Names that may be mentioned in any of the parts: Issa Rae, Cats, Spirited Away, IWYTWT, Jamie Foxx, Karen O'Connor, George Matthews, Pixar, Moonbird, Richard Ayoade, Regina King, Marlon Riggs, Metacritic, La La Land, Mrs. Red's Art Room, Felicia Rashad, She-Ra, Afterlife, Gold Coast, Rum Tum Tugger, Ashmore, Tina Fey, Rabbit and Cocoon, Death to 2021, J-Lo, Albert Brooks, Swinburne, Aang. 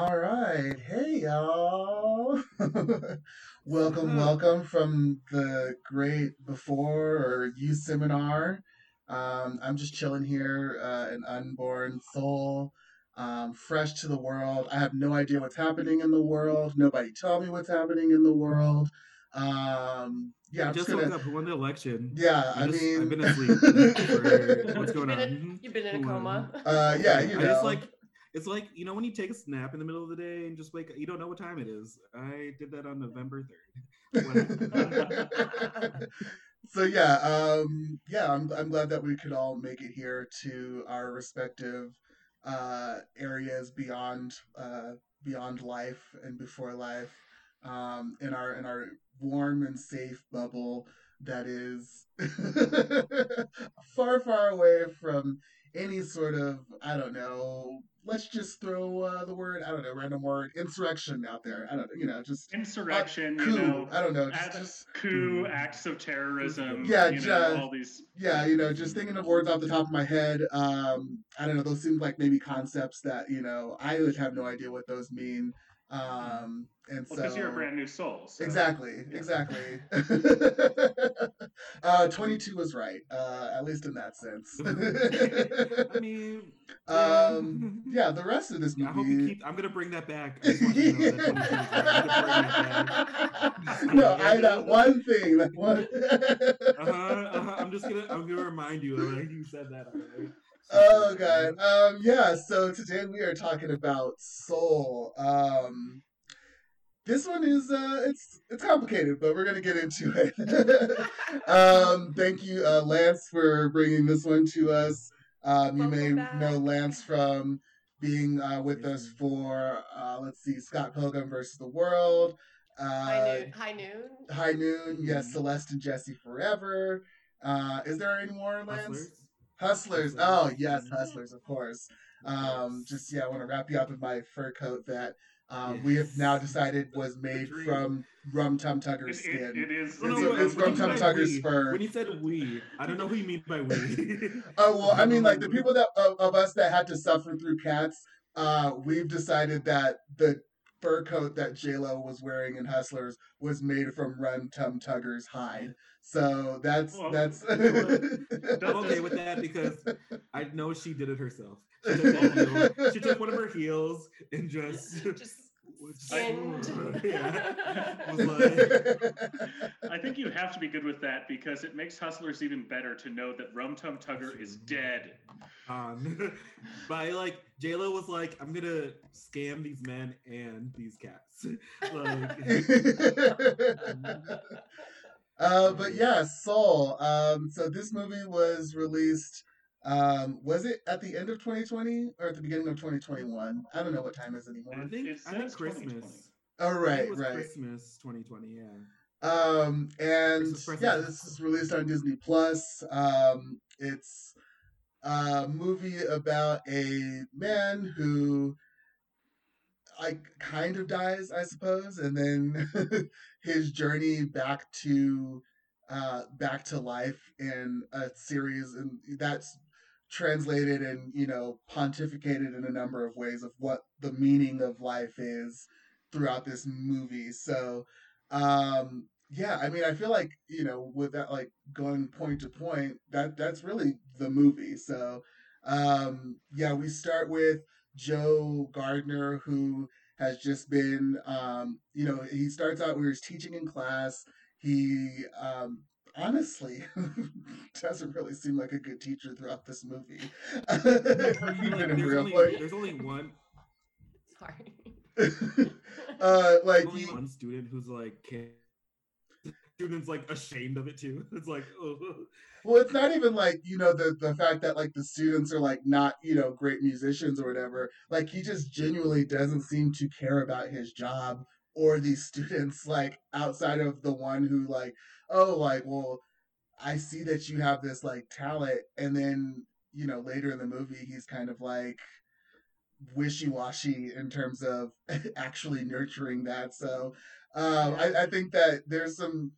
All right. Hey, y'all. welcome from the great before or youth seminar. I'm just chilling here, an unborn soul, fresh to the world. I have no idea what's happening in the world. Nobody tell me what's happening in the world. Yeah, just looked up who won the election. Yeah, I mean, I've been asleep. What's going on? You've been in a coma. Yeah, you know. It's like, you know, when you take a snap in the middle of the day and just wake up, you don't know what time it is. I did that on November 3rd. So yeah, I'm glad that we could all make it here to our respective areas beyond life and before life, in our warm and safe bubble that is far, far away from any sort of, I don't know, let's just throw the word, I don't know, random word, insurrection out there. I don't know, you know, just... Insurrection, coup, you know. I don't know, just... Coup, acts of terrorism, yeah, you know, all these... Yeah, you know, just thinking of words off the top of my head, I don't know, those seem like maybe concepts that, you know, I would have no idea what those mean. Because you're a brand new soul. So. Exactly. 22 was right, at least in that sense. I mean, yeah, the rest of this movie. I hope you keep. I'm gonna bring that back. I want you to know that. No, that one thing. That one. I'm gonna remind you. Like you said that already. Oh God. Yeah. So today we are talking about soul. This one is it's complicated, but we're gonna get into it. Thank you, Lance, for bringing this one to us. You may know Lance from being with us for Scott Pilgrim versus the World. High Noon. Yes, Celeste and Jessie Forever. Is there any more, Lance? Hustlers. Oh yes, Hustlers, of course. I want to wrap you up in my fur coat that we have now decided was made from Rum Tum Tugger's skin. It is. It's Rum Tum Tugger's fur. When you said we, I don't know who you mean by we. Oh well, I mean like the people that of us that had to suffer through Cats. We've decided that the fur coat that J-Lo was wearing in Hustlers was made from Rum Tum Tugger's hide. So that's I'm okay with that because I know she did it herself. She took one of her heels and just I think you have to be good with that because it makes Hustlers even better to know that Rum Tum Tugger is dead. By J-Lo was like, I'm gonna scam these men and these cats. But yeah, Soul. So this movie was released. Was it at the end of 2020 or at the beginning of 2021? I don't know what time it is anymore. I think Christmas. Oh, right, it was Christmas 2020, yeah. This is released on Disney Plus. It's a movie about a man who kind of dies, I suppose, and then his journey back to life in a series, and that's translated and, you know, pontificated in a number of ways of what the meaning of life is throughout this movie. So, I mean, I feel like, you know, with that, going point to point, that's really the movie. So, we start with Joe Gardner, who has just been, you know, he starts out where he's teaching in class. He honestly doesn't really seem like a good teacher throughout this movie. There's only one. Sorry. Only one student who's students ashamed of it too. It's like, oh. Well, it's not even the fact that the students are not, you know, great musicians or whatever. He just genuinely doesn't seem to care about his job or these students, outside of the one who well, I see that you have this talent. And then, you know, later in the movie, he's kind of wishy-washy in terms of actually nurturing that. So I think that there's some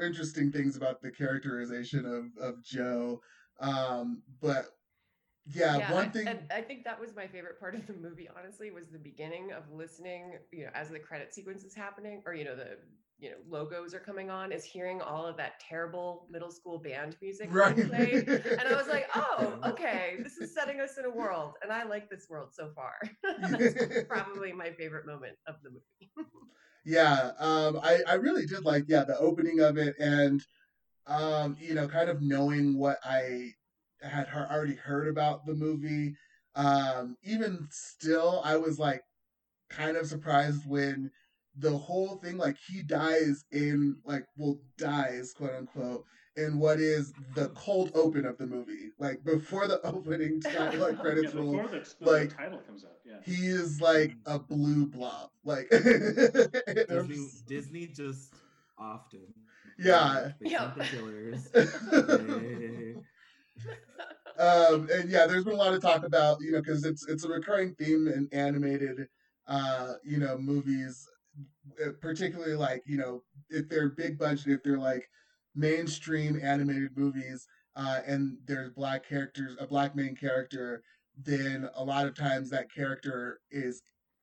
interesting things about the characterization of Joe, but Yeah, one thing. I think that was my favorite part of the movie, honestly, was the beginning of listening, you know, as the credit sequence is happening, or, you know, the, you know, logos are coming on, is hearing all of that terrible middle school band music. Right. Played. And I was like, oh, okay, this is setting us in a world. And I like this world so far. That's probably my favorite moment of the movie. Yeah, I really did like, the opening of it and, you know, kind of knowing what I had already heard about the movie. Even still, I was like kind of surprised when the whole thing, like he dies in, like, well, dies, quote unquote, in what is the cold open of the movie. Like before the opening title, like credits roll, like the title comes up. Yeah. He is like a blue blob. Like Disney just often. Yeah. Yeah. The killers. And yeah, there's been a lot of talk about, you know, because it's a recurring theme in animated, you know, movies, particularly like, you know, if they're big budget, if they're like mainstream animated movies, and there's black characters, a black main character, then a lot of times that character is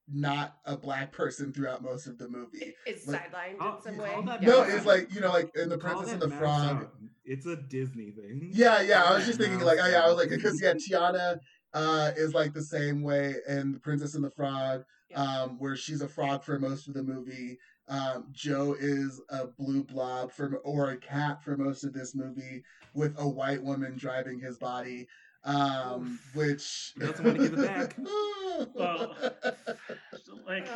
not a black person throughout most of the movie. It's like, sidelined in some way. No, it's like, you know, like in The Princess and the Frog. Out. It's a Disney thing. Yeah. I was just thinking like, oh yeah, I was like, because yeah, Tiana is like the same way in The Princess and the Frog, where she's a frog for most of the movie. Joe is a blue blob or a cat for most of this movie with a white woman driving his body. Which doesn't want to give it back. Well, like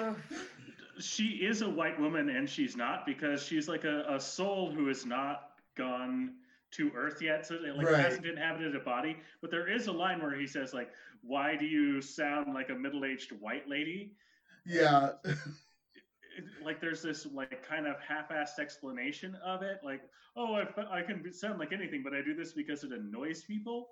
she is a white woman and she's not, because she's like a soul who has not gone to Earth yet, so it like hasn't inhabited a body. But there is a line where he says like, "Why do you sound like a middle-aged white lady?" Yeah. Like there's this like kind of half-assed explanation of it, like, "Oh, I can sound like anything, but I do this because it annoys people."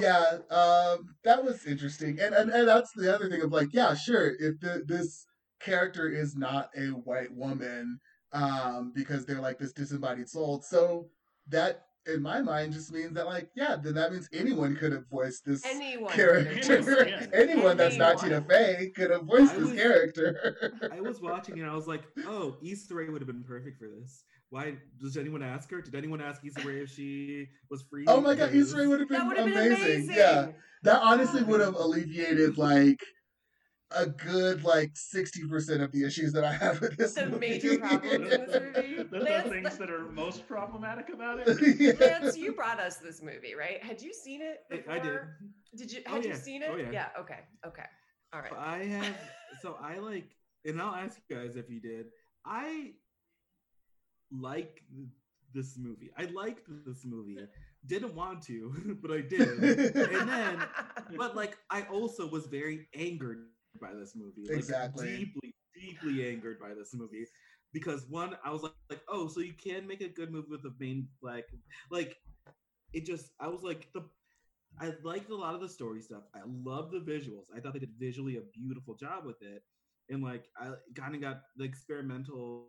Yeah, that was interesting, and that's the other thing of like, yeah, sure, if this character is not a white woman, because they're like this disembodied soul, so that in my mind just means that like, yeah, then that means anyone could have voiced this character. Anyone that's not Tina Fey could have voiced this character. I was watching and I was like, oh, Issa Rae would have been perfect for this. Why does anyone ask her? Did anyone ask Issa Rae if she was free? Oh my god, Issa Rae would have been amazing. Yeah. That honestly would have alleviated like a good like 60% of the issues that I have with this movie. The major problem with this movie. Those are things that are most problematic about it. Yeah. Lance, you brought us this movie, right? Had you seen it before? I did. Did you you seen it? Oh, yeah. Okay. All right. I have and I'll ask you guys if you did. I like this movie. I liked this movie. Didn't want to, but I did. And then, but like, I also was very angered by this movie. Like, deeply angered by this movie. Because one, I was like, oh, so you can make a good movie with a main black, like, it just, I was like, I liked a lot of the story stuff. I love the visuals. I thought they did visually a beautiful job with it. And like, I kind of got the experimental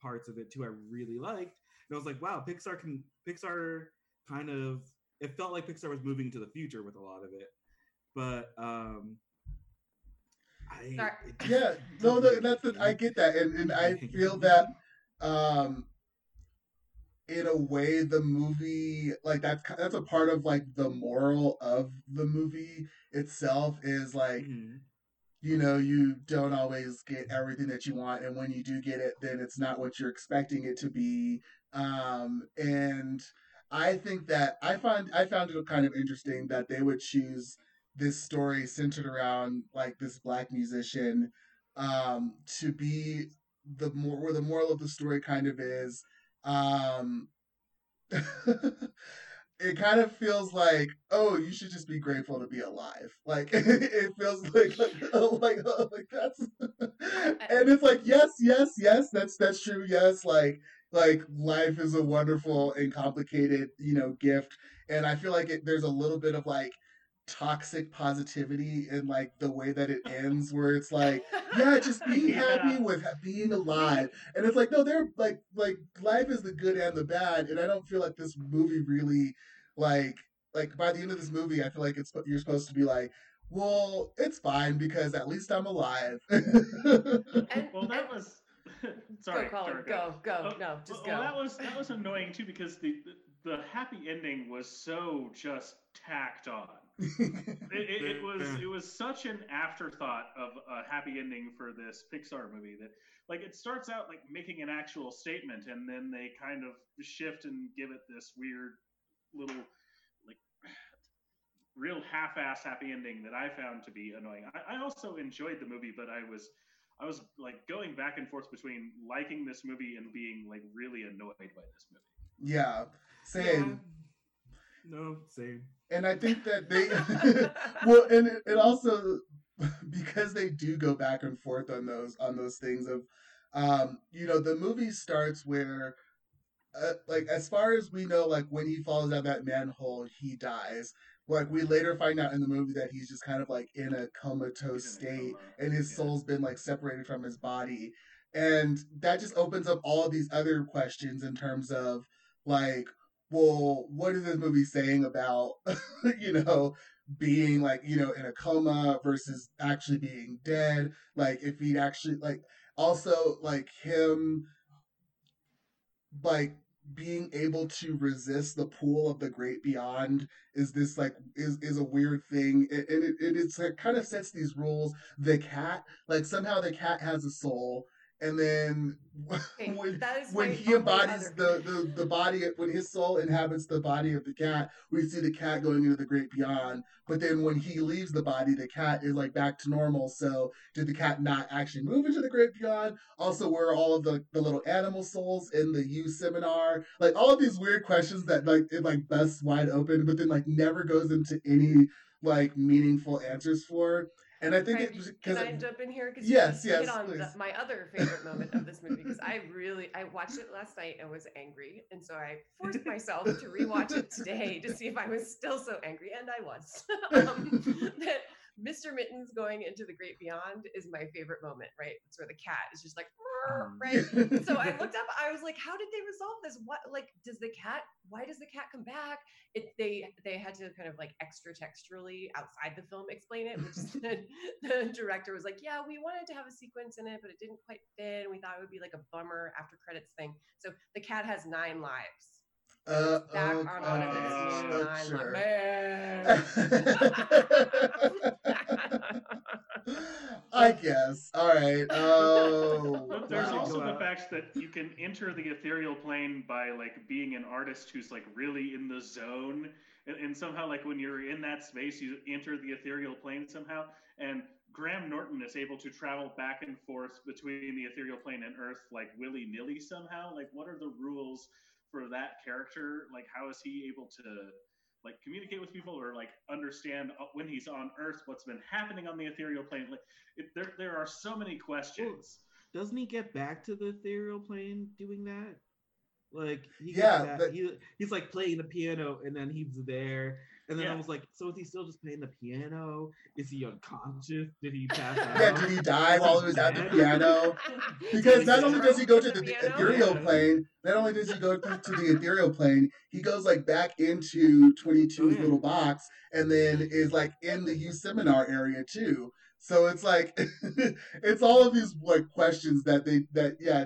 parts of it too I really liked, and I was like, wow, Pixar kind of, it felt like Pixar was moving to the future with a lot of it, but I get that, and I feel that in a way the movie, like that's a part of like the moral of the movie itself is like, mm-hmm. You know, you don't always get everything that you want, and when you do get it, then it's not what you're expecting it to be. And I think that I found it kind of interesting that they would choose this story centered around like this black musician to be where the moral of the story kind of is. It kind of feels like, oh, you should just be grateful to be alive. Like, it feels like that's... And it's like, yes, that's true, yes. Like life is a wonderful and complicated, you know, gift. And I feel like there's a little bit of, like, toxic positivity in, like, the way that it ends, where it's like, yeah, just be happy with being alive. And it's like, no, they're, like, life is the good and the bad. And I don't feel like this movie really... like like by the end of this movie, I feel like it's you're supposed to be like, well, it's fine because at least I'm alive. Well, that was sorry. Go. No, just go. Well, that was annoying too because the happy ending was so just tacked on. It was such an afterthought of a happy ending for this Pixar movie that like it starts out like making an actual statement and then they kind of shift and give it this weird little like real half-assed happy ending that I found to be annoying. I also enjoyed the movie, but I was like going back and forth between liking this movie and being like really annoyed by this movie. Yeah, same. Yeah. No, same. And I think that they, well, and it also, because they do go back and forth on those things of, you know, the movie starts where, like, as far as we know, like, when he falls out of that manhole, he dies. Like, we later find out in the movie that he's just kind of, like, in a comatose state, and his soul's been, like, separated from his body. And that just opens up all these other questions in terms of, like, well, what is this movie saying about, you know, being like, you know, in a coma versus actually being dead? Like, if he'd actually, like, also, like, him, like, being able to resist the pull of the great beyond is this, like, is a weird thing. And it kind of sets these rules. The cat, like, somehow the cat has a soul. And then when he embodies the body, when his soul inhabits the body of the cat, we see the cat going into the great beyond. But then when he leaves the body, the cat is like back to normal. So did the cat not actually move into the great beyond? Also, were all of the little animal souls in the U seminar? Like all of these weird questions that like it like busts wide open, but then like never goes into any like meaningful answers for. And I think can I jump in here? Yes, hit on my other favorite moment of this movie, because I watched it last night and was angry. And so I forced myself to rewatch it today to see if I was still so angry. And I was. That Mr. Mittens going into the great beyond is my favorite moment, right? It's where the cat is just like, right? So I looked up, I was like, how did they resolve this? What, like, why does the cat come back? They had to kind of like extra textually outside the film explain it, which the director was like, yeah, we wanted to have a sequence in it, but it didn't quite fit. And we thought it would be like a bummer after credits thing. So the cat has 9 lives. I guess. All right. Oh, but there's also the fact that you can enter the ethereal plane by like being an artist who's like really in the zone, and somehow like when you're in that space, you enter the ethereal plane somehow. And Graham Norton is able to travel back and forth between the ethereal plane and Earth like willy-nilly somehow. Like, what are the rules for that character? Like, how is he able to like communicate with people or like understand when he's on Earth what's been happening on the ethereal plane? Like, there are so many questions. Well, doesn't he get back to the ethereal plane doing that? Like, he's like playing the piano and then he's there. And then I was like, so is he still just playing the piano? Is he unconscious? Did he pass out? Yeah, did he die while he was at the piano? Because not only does he go to the ethereal plane, he goes like back into 22's little box and then is like in the youth seminar area too. So it's like, it's all of these like questions that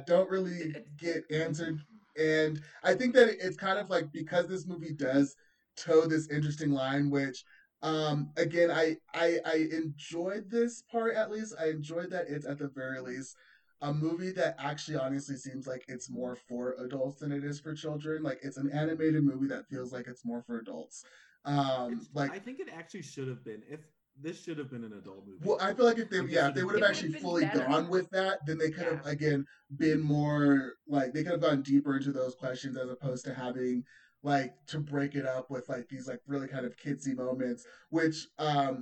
don't really get answered. And I think that it's kind of like, because this movie does toe this interesting line, which again, I enjoyed this part at least. I enjoyed that it's at the very least a movie that actually honestly seems like it's more for adults than it is for children. Like, it's an animated movie that feels like it's more for adults. Like, I think it actually should have been. If this should have been an adult movie. Well, I feel like if they would have actually fully gone with that, then they could have again been more like, they could have gone deeper into those questions as opposed to having like to break it up with like these like really kind of kidsy moments, which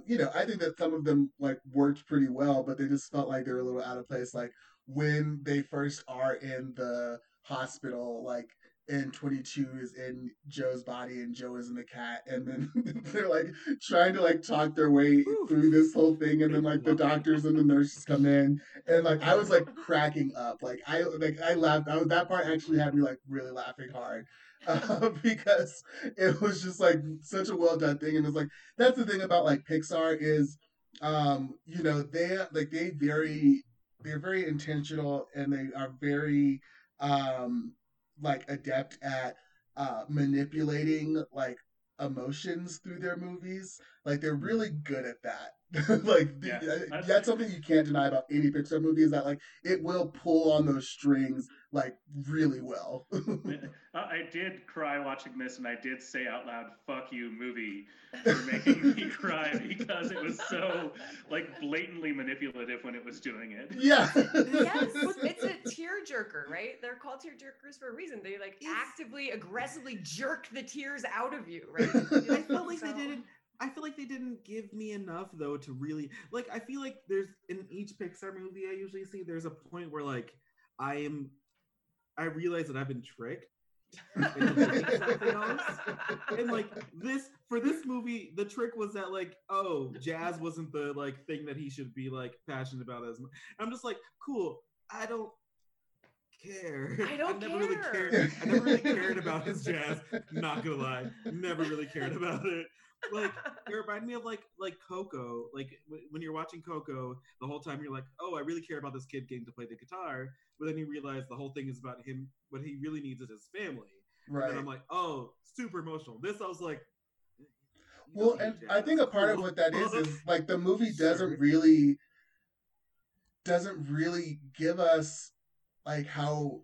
you know, I think that some of them like worked pretty well, but they just felt like they were a little out of place. Like when they first are in the hospital, like and 22 is in Joe's body and Joe is in the cat, and then they're like trying to like talk their way through this whole thing, and then like the doctors and the nurses come in, and like I was like cracking up, I laughed. That part actually had me like really laughing hard because it was just like such a well done thing. And it's like that's the thing about like Pixar is you know, they're very intentional, and they are very adept at manipulating like emotions through their movies. Like they're really good at that. That's something you can't deny about any Pixar movie, is that like it will pull on those strings like really well. I did cry watching this, and I did say out loud, "Fuck you, movie," for making me cry, because it was so like blatantly manipulative when it was doing it. Yeah. Yes, it's a tearjerker, right? They're called tearjerkers for a reason. They like actively, aggressively jerk the tears out of you, right? I feel like they didn't give me enough though to really like. I feel like there's in each Pixar movie I usually see, there's a point where like I realize that I've been tricked into something else. And like for this movie, the trick was that like, oh, jazz wasn't the like thing that he should be like passionate about as much. I'm just like, cool. I never really cared about his jazz. Not gonna lie, never really cared about it. Like it reminded me of like Coco. Like when you're watching Coco, the whole time you're like, oh, I really care about this kid getting to play the guitar. But then you realize the whole thing is about him. What he really needs is his family. Right. And I'm like, oh, super emotional. This I was like, well, and I think a part of what that is like the movie doesn't really give us like how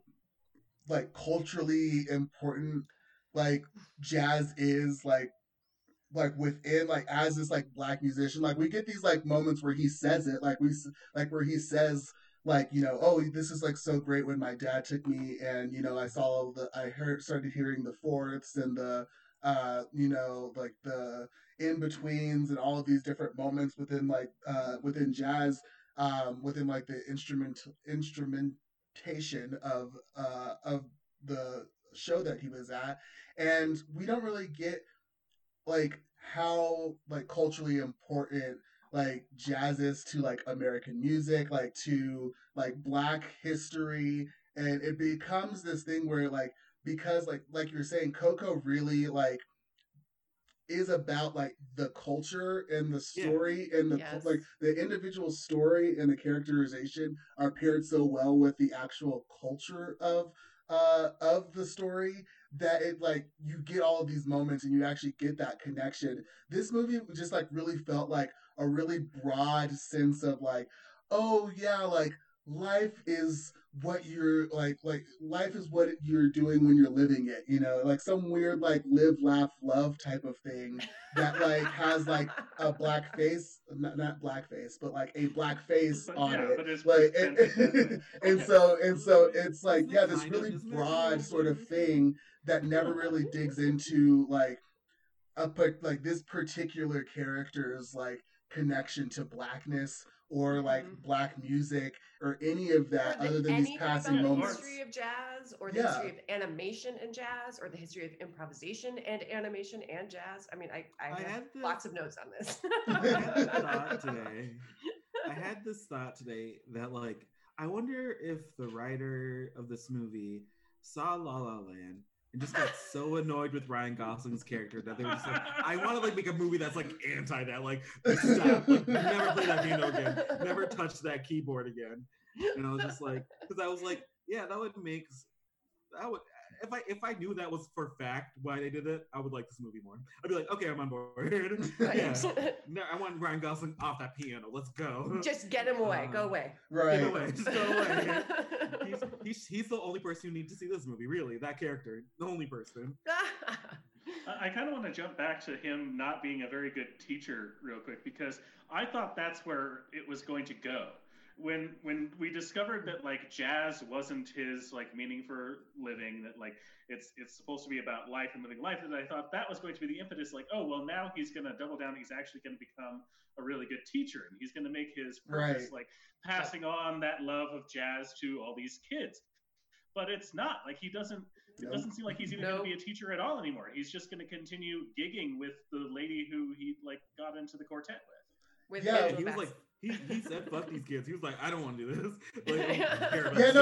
like culturally important like jazz is like within like as this like Black musician. Like we get these like moments where he says it, like where he says like, you know, oh, this is like so great when my dad took me, and you know, I started hearing the fourths and the you know, like the in-betweens and all of these different moments within like within jazz, within like the instrumentation of the show that he was at. And we don't really get like how like culturally important like jazz is to like American music, like to like Black history. And it becomes this thing where like, because like you're saying, Coco really like is about like the culture and the story, and the like the individual story and the characterization are paired so well with the actual culture of the story that it like you get all of these moments and you actually get that connection. This movie just like really felt like a really broad sense of like, oh yeah, like life is what you're like life is what you're doing when you're living it, you know, like some weird like live, laugh, love type of thing that like has like a black face, not blackface, but like a black face on it. But it's like and so it's like this really broad sort of thing that never really digs into like this particular character's like connection to Blackness or like Black music or any of that, other than these passing moments. The history of jazz, or the history of animation and jazz, or the history of improvisation and animation and jazz. I mean, I have lots of notes on this. I had this thought today that like, I wonder if the writer of this movie saw La La Land and just got so annoyed with Ryan Gosling's character that they were just like, I want to like make a movie that's like anti that, like stop, like never play that piano again, never touch that keyboard again. And I was just like, because I was like, yeah, that would if I knew that was for fact why they did it, I would like this movie more. I'd be like, okay, I'm on board. No, I want Ryan Gosling off that piano. Let's go. Just get him away. Go away. Right. Get away. Just go away. He's the only person who needs to see this movie, really. That character. The only person. I kind of want to jump back to him not being a very good teacher real quick, because I thought that's where it was going to go. When we discovered that like jazz wasn't his like meaning for living, that like it's supposed to be about life and living life, and I thought that was going to be the impetus, like, oh well, now he's going to double down, he's actually going to become a really good teacher, and he's going to make his purpose like passing on that love of jazz to all these kids. but it's not. Like, he doesn't, it doesn't seem like he's even going to be a teacher at all anymore. He's just going to continue gigging with the lady who he, like, got into the quartet with. Yeah, he was like, he said, fuck these kids. He was like, I don't want to do this.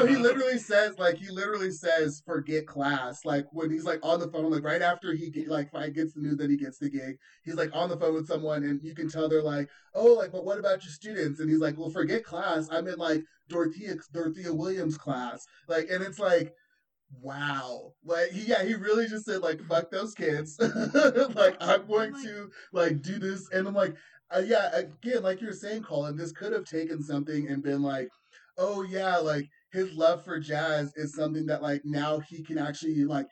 Like, he literally says, like, forget class. Like, when he's, like, on the phone, like, right after he, like, finally gets the news that he gets the gig, he's, like, on the phone with someone, and you can tell they're, like, oh, like, but what about your students? And he's, like, well, forget class. I'm in, like, Dorothea Williams class. Like, and it's, like, wow. Like, he really just said, like, fuck those kids. Like, I'm going to, like, do this. And I'm, like... again, like you're saying, Colin, this could have taken something and been like, oh, yeah, like, his love for jazz is something that, like, now he can actually, like,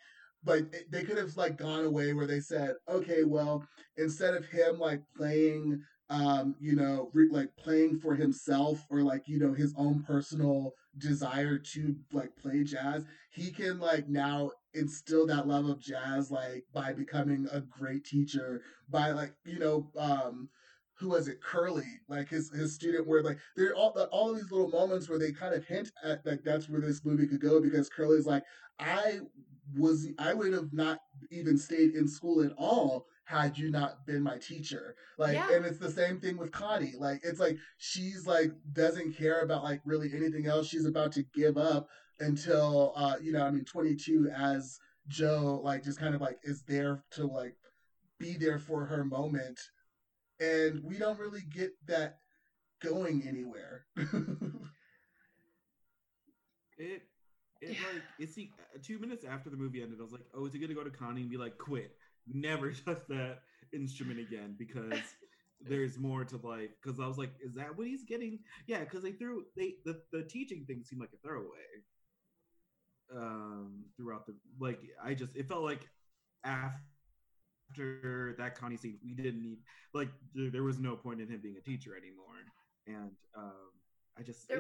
but they could have, like, gone away where they said, okay, well, instead of him, like, playing, playing for himself or, like, you know, his own personal desire to, like, play jazz, he can, like, now instill that love of jazz, like, by becoming a great teacher, by, like, you know, who was it? Curly, like his student. Where like there are all these little moments where they kind of hint at like that's where this movie could go, because Curly's like, I would have not even stayed in school at all had you not been my teacher. Like, And it's the same thing with Connie. Like, it's like she's like doesn't care about like really anything else. She's about to give up until 22 as Joe like just kind of like is there to like be there for her moment. And we don't really get that going anywhere. It's 2 minutes after the movie ended, I was like, oh, is he going to go to Connie and be like, quit, never touch that instrument again, because there's more to life. Because I was like, is that what he's getting? Yeah, because the teaching thing seemed like a throwaway throughout the, like, it felt like after that Connie scene, we didn't need, like, there was no point in him being a teacher anymore. And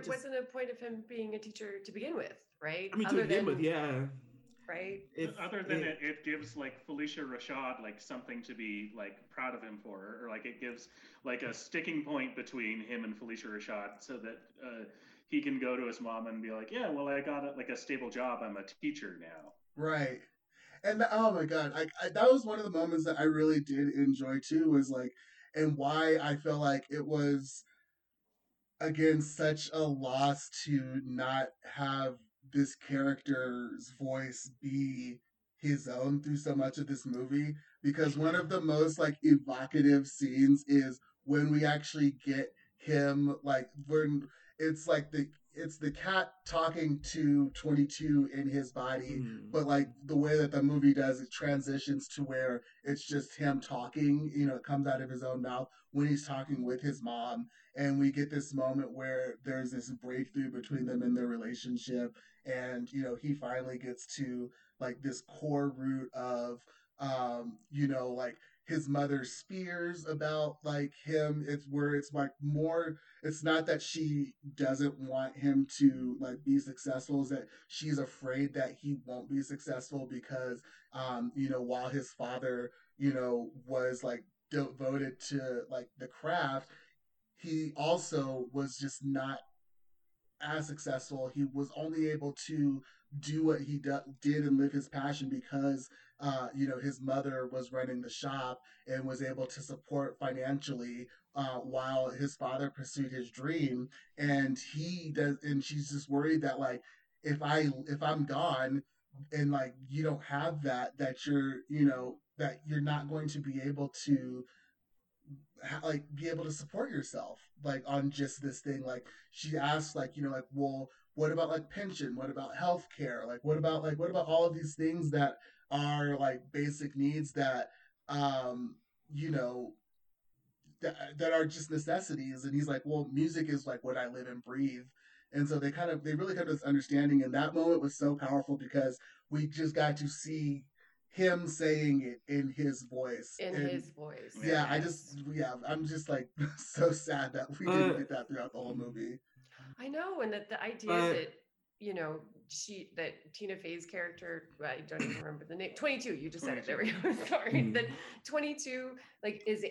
wasn't a point of him being a teacher to begin with, right? I mean, other to begin with, yeah. Right? It gives, like, Felicia Rashad, like, something to be, like, proud of him for, or, like, it gives, like, a sticking point between him and Felicia Rashad so that he can go to his mom and be like, yeah, well, I got, like, a stable job. I'm a teacher now. Right. And oh my God, I that was one of the moments that I really did enjoy too, was like, and why I feel like it was, again, such a loss to not have this character's voice be his own through so much of this movie, because one of the most like evocative scenes is when we actually get him, like, when it's like the cat talking to 22 in his body, but like the way that the movie does, it transitions to where it's just him talking, you know, it comes out of his own mouth when he's talking with his mom. And we get this moment where there's this breakthrough between them in their relationship. And, you know, he finally gets to like this core root of, like his mother's spears about like him. It's where it's like more, it's not that she doesn't want him to like be successful, is that she's afraid that he won't be successful because, while his father, was like devoted to like the craft, he also was just not as successful. He was only able to do what he did and live his passion because his mother was running the shop and was able to support financially while his father pursued his dream. And he does, and she's just worried that like if I'm gone and like you don't have that you're that you're not going to be able to like be able to support yourself like on just this thing. Like she asks like, well, what about like pension? What about healthcare? Like what about all of these things that are like basic needs that that are just necessities? And he's like, well, music is like what I live and breathe. And so they really come to this understanding, and that moment was so powerful because we just got to see him saying it in his voice. Yeah, I'm just like so sad that we didn't get that throughout the whole movie. I know, and that the idea that Tina Fey's character, I don't even remember the name, 22. You just said it. There we go. Sorry, that 22 like is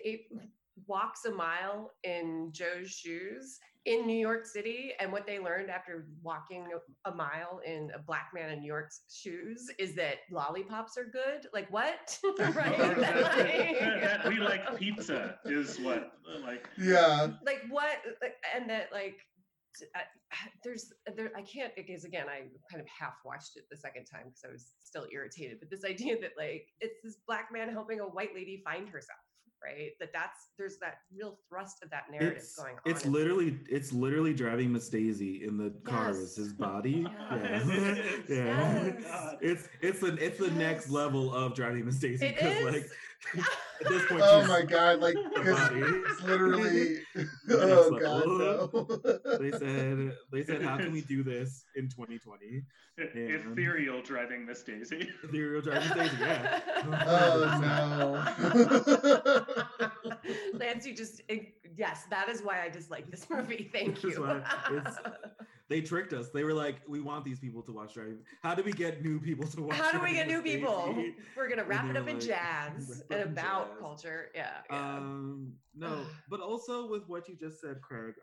walks a mile in Joe's shoes in New York City, and what they learned after walking a mile in a black man in New York's shoes is that lollipops are good. Like, what? Right? that we like pizza is what, like, yeah, like what, and that, like, I can't, because again, I kind of half watched it the second time because I was still irritated, but this idea that, like, it's this black man helping a white lady find herself, right? There's that real thrust of that narrative going on. It's literally driving Miss Daisy in the car is his body. Yes. Yeah. Yes. Yeah. It's the next level of driving Miss Daisy. It is. Like, at this point, oh my God, like, it's literally, oh God, no. They said, how can we do this in 2020? Ethereal driving Miss Daisy. Ethereal driving Miss Daisy, yeah. Oh no. Lance, you just, yes, that is why I dislike this movie. Thank you. They tricked us. They were like, we want these people to watch Driving. How do we get new people to watch? How do we get new people? We're going to wrap it up in jazz and about culture. Yeah. No, but also with what you just said, Craig,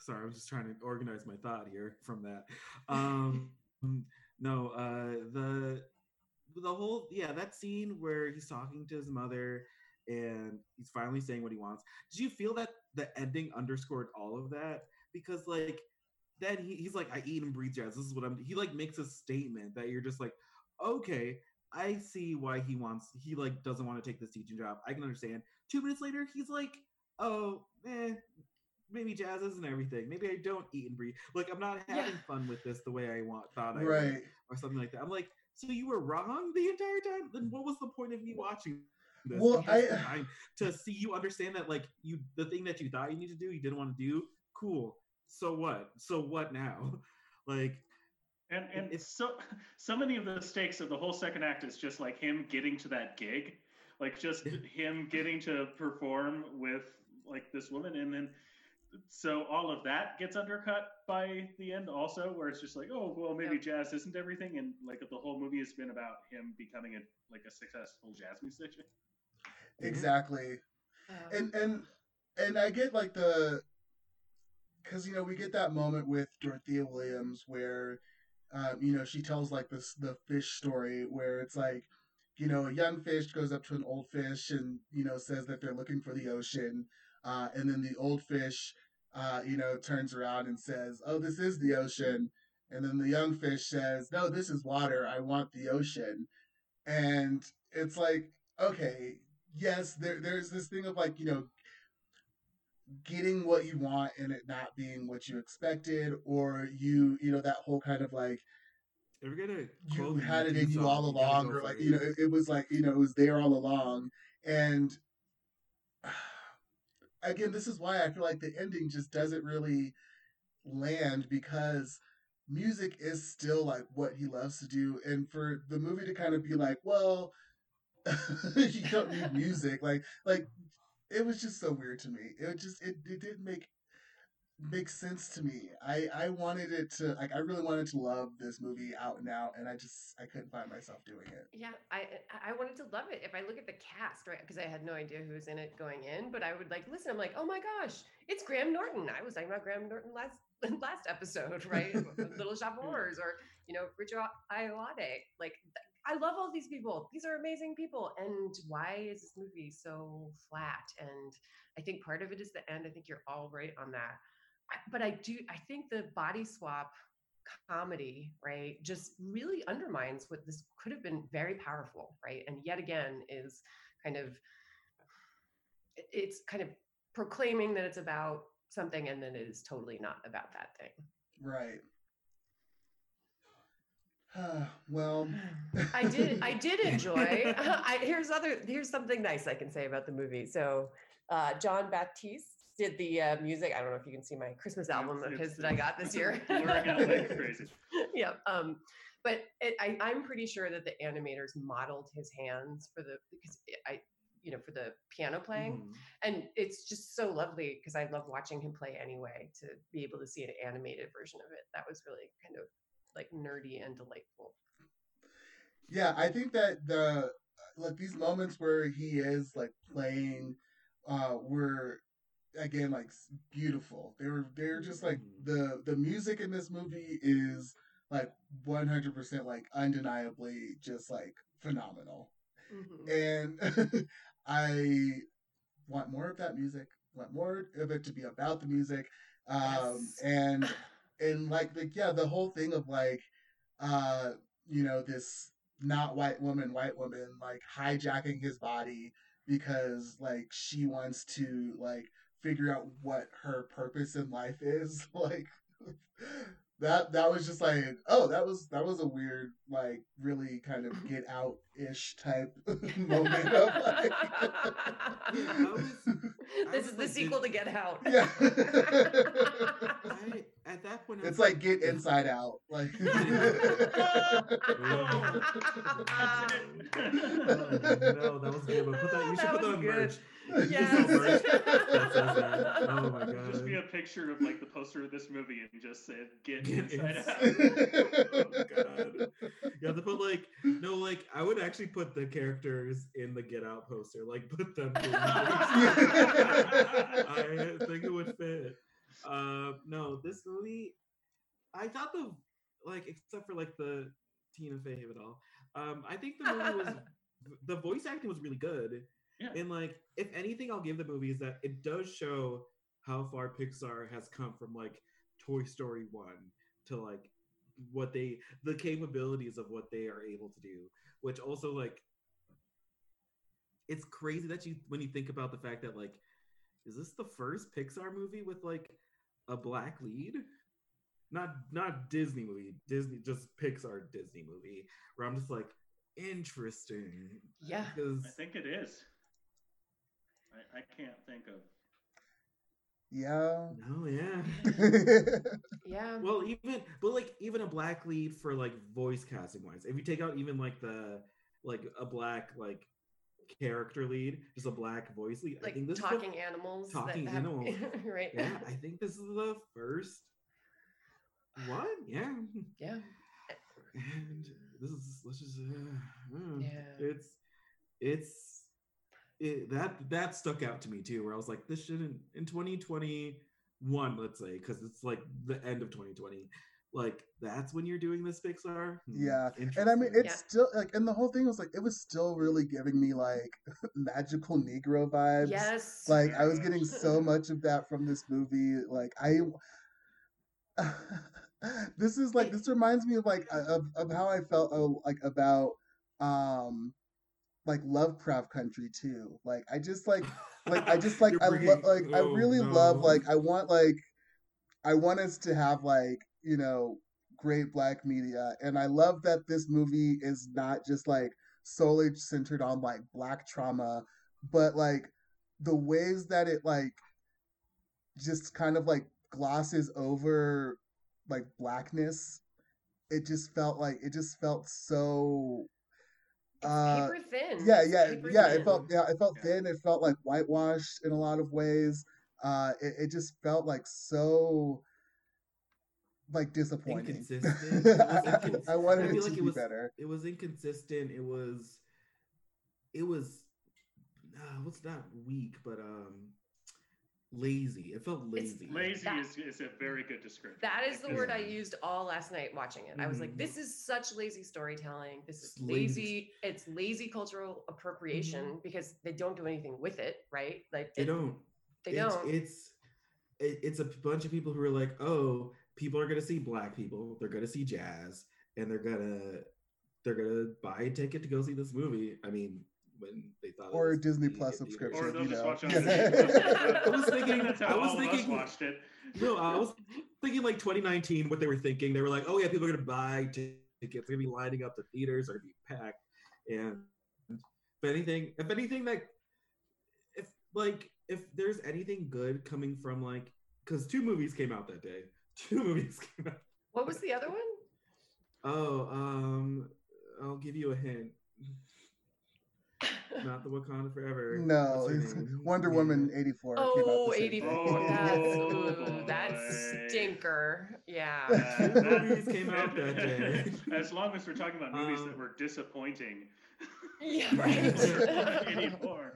sorry, I was just trying to organize my thought here from that. The whole, that scene where he's talking to his mother and he's finally saying what he wants. Did you feel that the ending underscored all of that? Because, like, then he's like, I eat and breathe jazz. This is what I'm, he, like, makes a statement that you're just like, okay, I see why he doesn't want to take this teaching job. I can understand. 2 minutes later, he's like, oh, maybe jazz isn't everything. Maybe I don't eat and breathe. Like, I'm not having fun with this the way I thought I would, or something like that. I'm like, so you were wrong the entire time? Then what was the point of me watching this? Well, to see you understand that, like, the thing that you thought you needed to do, you didn't want to do. Cool. So what? So what now? Like, and so many of the stakes of the whole second act is just like him getting to that gig, like just him getting to perform with, like, this woman, and then. So all of that gets undercut by the end also, where it's just like, oh, well, maybe jazz isn't everything. And, like, the whole movie has been about him becoming a successful jazz musician. Exactly. And I get, like, because, you know, we get that moment with Dorothea Williams where, you know, she tells, like, the fish story where it's like, you know, a young fish goes up to an old fish and, you know, says that they're looking for the ocean. And then the old fish, you know, turns around and says, oh, this is the ocean. And then the young fish says, no, this is water. I want the ocean. And it's like, okay, yes, there's this thing of, like, you know, getting what you want and it not being what you expected, or you know, that whole kind of, like, you had it in you all along, or, like, you know, it was like, you know, it was there all along. And again, this is why I feel like the ending just doesn't really land, because music is still, like, what he loves to do. And for the movie to kind of be like, well, you don't need music. Like it was just so weird to me. It just, it didn't make sense to me. I wanted it to, like, I really wanted to love this movie out and out, and I couldn't find myself doing it. Yeah, I wanted to love it. If I look at the cast, right, because I had no idea who was in it going in, but I would, like, listen, I'm like, oh my gosh, it's Graham Norton. I was talking about Graham Norton last episode, right? Little Shop of Horrors, or, you know, Richard Ayoade. Like, I love all these people. These are amazing people. And why is this movie so flat? And I think part of it is the end. I think you're all right on that. But I think the body swap comedy, right, just really undermines what this could have been very powerful, right? And yet again is kind of, it's kind of proclaiming that it's about something, and then it is totally not about that thing. Right. Well, I did enjoy. Here's something nice I can say about the movie. So John Baptiste did the music. I don't know if you can see my Christmas album of his that I got this year. Crazy. Yeah. But I'm pretty sure that the animators modeled his hands for the piano playing. Mm-hmm. And it's just so lovely, because I love watching him play anyway, to be able to see an animated version of it. That was really kind of, like, nerdy and delightful. Yeah, I think that like these moments where he is like playing were again like beautiful. They're just like the music in this movie is like 100% like undeniably just like phenomenal. Mm-hmm. And I want more of that music. Want more of it to be about the music. Yes. And like the the whole thing of like you know, this not white woman like hijacking his body because like she wants to like figure out what her purpose in life is. Like that was just like, oh, that was a weird like really kind of Get Out ish type moment of like this is the sequel to Get Out. Yeah. At that point, it's like Get Inside Out. Like, no, that was good. Put that, you should put that on merch. Yes. Merch. Oh my god! Just be a picture of like the poster of this movie and just said Get Inside Out. Oh god! You have to put like I would actually put the characters in the Get Out poster. Like put them. I think it would fit. No, this movie, I thought the, like, except for, like, the Tina Fey of it all, I think the movie was, the voice acting was really good, yeah. And, like, if anything I'll give the movie is that it does show how far Pixar has come from, like, Toy Story 1 to, like, what they, the capabilities of what they are able to do, which also, like, it's crazy that you, when you think about the fact that, like, is this the first Pixar movie with, like, a black lead? Not Disney movie. Disney, just Pixar Disney movie. Where I'm just like, interesting. Yeah. Because I think it is. I can't think of. Yeah. No, yeah. Yeah. Well, even a black lead for, like, voice casting wise. If you take out even, like, a black, like, character lead, just a black voice lead. Like I think this talking animals. Talking animals. Right. Yeah, I think this is the first one. Yeah. Yeah. And this is, let's just, yeah. It's that stuck out to me too, where I was like, this shouldn't, in 2021, let's say, because it's like the end of 2020. Like, that's when you're doing this, Pixar? Yeah. And I mean, it's still, like, and the whole thing was, like, it was still really giving me, like, magical Negro vibes. Yes. Like, I was getting so much of that from this movie. Like, this is, like, this reminds me of, like, of how I felt, like, about, like, Lovecraft Country, too. Like, I just, like, I just, like, I want us to have, like, you know, great black media. And I love that this movie is not just like solely centered on like black trauma, but like the ways that it like just kind of like glosses over like blackness. It just felt so paper thin. It felt thin. It felt like whitewashed in a lot of ways. It just felt like so like disappointing. Inconsistent. I wanted it to be better. It was inconsistent. It was what's not weak, but lazy. It felt lazy. Lazy is a very good description. That is the word I used all last night watching it. I was like, this is such lazy storytelling. This is lazy. It's lazy cultural appropriation because they don't do anything with it, right? Like they don't. It's a bunch of people who are like, oh, people are gonna see black people, they're gonna see jazz, and they're gonna buy a ticket to go see this movie. I mean, when they thought or it was a Disney Plus subscription, or they'll just watch on Disney. I was thinking. No, I was thinking like 2019. What they were thinking, they were like, oh yeah, people are gonna buy tickets. They're gonna be lining up the theaters. They're gonna be packed. And if there's anything good coming from like, because two movies came out that day. What was the other one? Oh, I'll give you a hint. Not the Wakanda Forever. No, it's Wonder Woman 84. Oh, 84. Oh, that's stinker. Yeah. Two movies came out that day. As long as we're talking about movies that were disappointing. Yeah, right. anymore.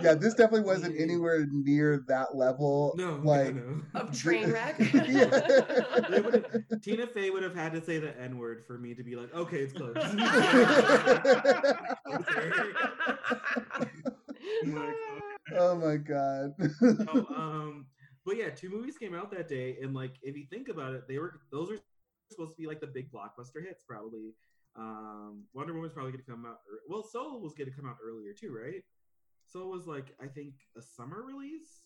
Yeah, this definitely wasn't anywhere near that level. No, like no. Of train wreck. Tina Fey would have had to say the N-word for me to be like, okay, it's close. Oh my god. So, but yeah, two movies came out that day, and like if you think about it, those are supposed to be like the big blockbuster hits, probably. Wonder Woman's probably going to come out. Well, Soul was going to come out earlier too, right? So it was like, I think, a summer release?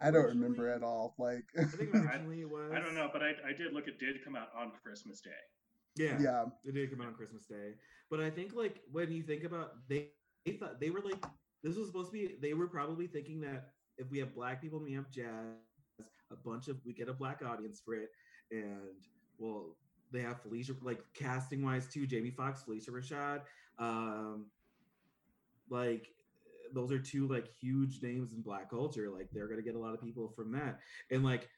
I don't remember at all. Like, I think originally it was... I don't know, but I did look. It did come out on Christmas Day. Yeah, it did come out on Christmas Day. But I think, like, when you think about... They thought they were like... This was supposed to be... They were probably thinking that if we have black people and we have jazz, we get a black audience for it. And, well, they have Felicia... Like, casting-wise, too. Jamie Foxx, Felicia Rashad. Those are two like huge names in black culture. Like they're gonna get a lot of people from that. And like,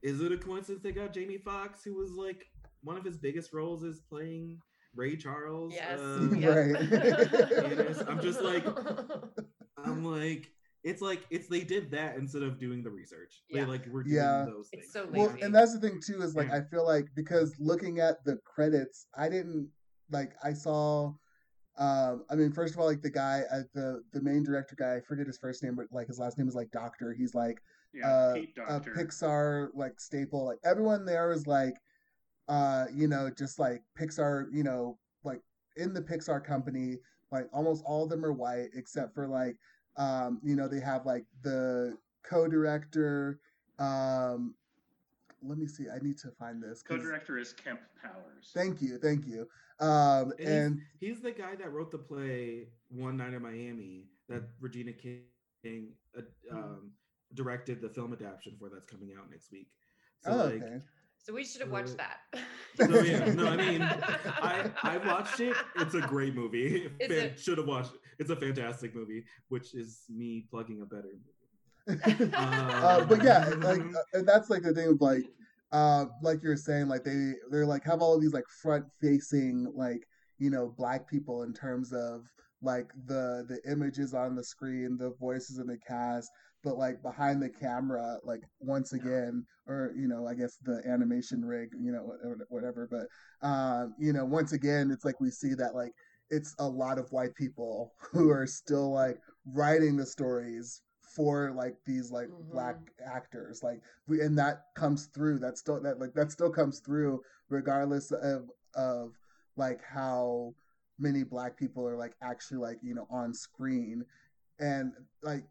is it a coincidence they got Jamie Foxx, who was like one of his biggest roles is playing Ray Charles? Yes, right. I'm like, it's they did that instead of doing the research. Yeah. They like were doing those things. It's so lazy. Well, and that's the thing too is like I feel like because looking at the credits, I saw. First of all, like the guy, the main director guy, I forget his first name, but like his last name is like Doctor. He's like a Pixar like staple. Like everyone there is like, just like Pixar, like in the Pixar company, like almost all of them are white except for like, they have like the co-director. Let me see. I need to find this. Co-director is Kemp Powers. Thank you. And he's the guy that wrote the play One Night in Miami that Regina King directed the film adaptation for that's coming out next week. So, okay. So we should have watched that. So yeah, no, I mean, I watched it. It's a great movie. Should have watched it. It's a fantastic movie, which is me plugging a better movie. But yeah, like and that's like the thing of like you're saying, like they're like have all of these like front facing like black people in terms of like the images on the screen, the voices in the cast, but like behind the camera, like once again, or I guess the animation rig, whatever. But once again, it's like we see that like it's a lot of white people who are still like writing the stories for like these like black actors and that comes through that still comes through regardless of like how many black people are like actually like on screen. And like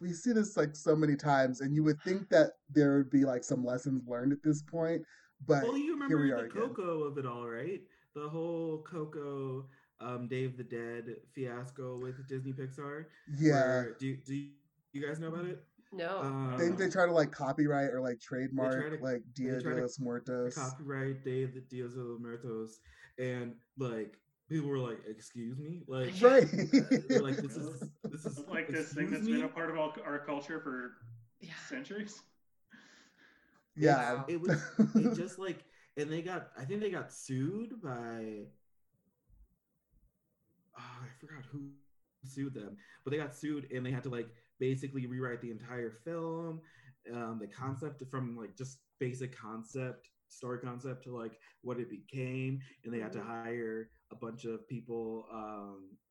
we see this like so many times and you would think that there would be like some lessons learned at this point, but well, you remember the Coco of it all, right? The whole Coco Day of the Dead fiasco with Disney Pixar. Do you You guys know about it? No. I think they try to like copyright or like trademark like Dia de los Muertos. Copyright Day of the Dia de los Muertos. And like people were like, excuse me? Like, right. Like this is like this thing that's been a part of our culture for centuries. Yeah. It was just like, and I think they got sued by, I forgot who sued them, but they got sued and they had to like basically rewrite the entire film, the concept from like just basic story concept to like what it became, and they had to hire a bunch of people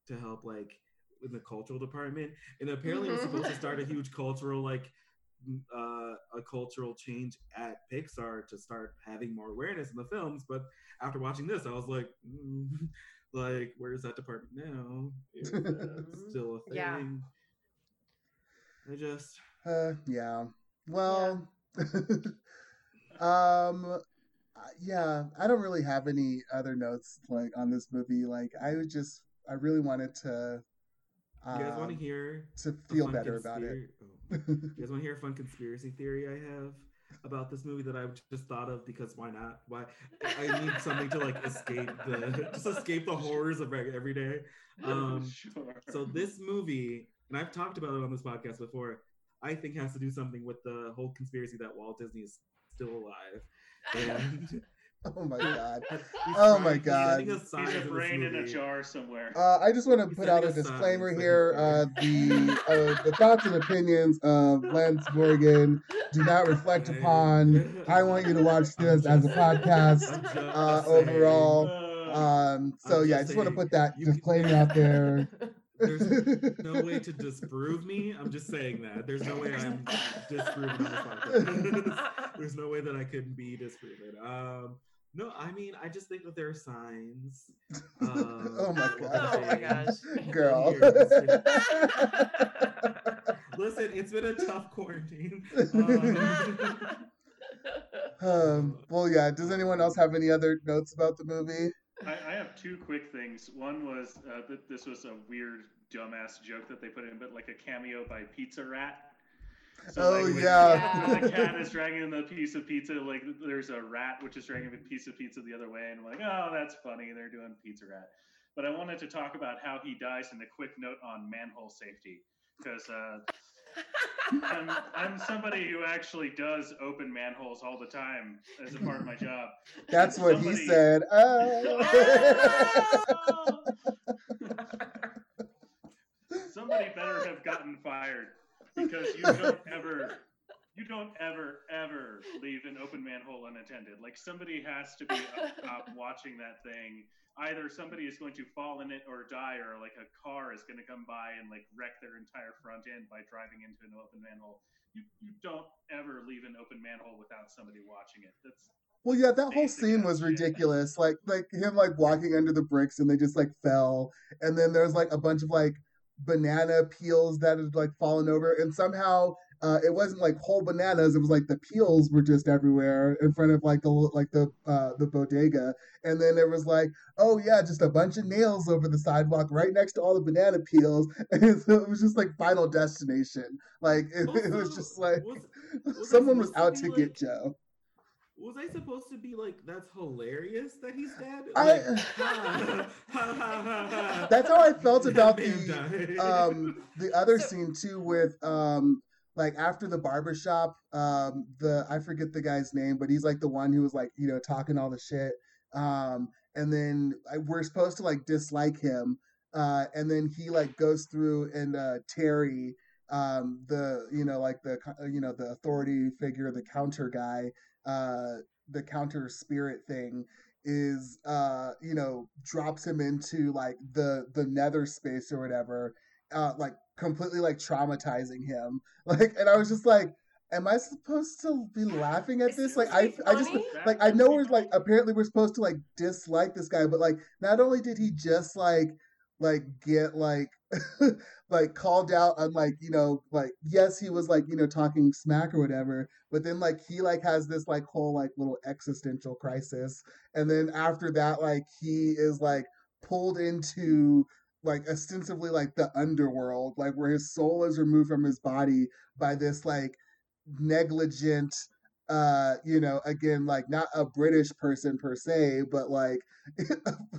to help like in the cultural department, and apparently it was supposed to start a huge cultural like a cultural change at Pixar to start having more awareness in the films. But after watching this, I was like, like where is that department now? Is that still a thing? Yeah. I just I don't really have any other notes like on this movie. Like I really wanted to you guys want to hear to feel better about it. You guys want to hear a fun conspiracy theory I have about this movie that I just thought of because why not? Why I need something to like escape the horrors of every day. Sure. So this movie, and I've talked about it on this podcast before, I think has to do something with the whole conspiracy that Walt Disney is still alive. And Oh my god! Oh my god! He's a brain in a jar somewhere. I just want to put out a disclaimer here: the thoughts and opinions of Lance Morgan do not reflect upon. I want you to watch this as a podcast overall. So yeah, I just want to put that disclaimer out there. There's no way to disprove me. I'm just saying that. There's no way I'm disproven on this podcast. There's no way that I could be disproven. No, I mean, I just think that there are signs. Oh my god! Oh my gosh, girl. Listen, it's been a tough quarantine. Well, yeah. Does anyone else have any other notes about the movie? I have two quick things. One was that this was a weird, dumbass joke that they put in, but like a cameo by Pizza Rat. So, oh, like, when the cat is dragging the piece of pizza, like there's a rat which is dragging a piece of pizza the other way, and I'm like, oh, that's funny. They're doing Pizza Rat. But I wanted to talk about how he dies and a quick note on manhole safety, because I'm somebody who actually does open manholes all the time as a part of my job. That's what he said. Oh. Somebody better have gotten fired, because you don't ever leave an open manhole unattended. Like, somebody has to be up top watching that thing. Either somebody is going to fall in it or die, or like a car is going to come by and like wreck their entire front end by driving into an open manhole. You don't ever leave an open manhole without somebody watching it. That whole scene was ridiculous. Like him like walking under the bricks and they just like fell. And then there's like a bunch of like banana peels that had like fallen over. And somehow it wasn't like whole bananas. It was like the peels were just everywhere in front of the bodega. And then it was like, oh yeah, just a bunch of nails over the sidewalk right next to all the banana peels. And so it was just like Final Destination. Like it was just like someone was out to get Joe. Was I supposed to be like, that's hilarious that he's dead? Like, that's how I felt about the other scene too with like after the barbershop, I forget the guy's name, but he's like the one who was like, you know, talking all the shit. And then we're supposed to like dislike him. And then he like goes through and Terry, the authority figure, the counter guy, the counter spirit thing is, drops him into like the nether space or whatever, like completely like traumatizing him. Like, and I was just like, am I supposed to be laughing at this? Like, I just like, I know we're like, apparently we're supposed to like dislike this guy, but like, not only did he just like get like, like called out on like, you know, like, yes, he was like, you know, talking smack or whatever, but then like he like has this like whole like little existential crisis, and then after that like he is like pulled into like ostensibly like the underworld, like where his soul is removed from his body by this like negligent again, like not a British person per se, but like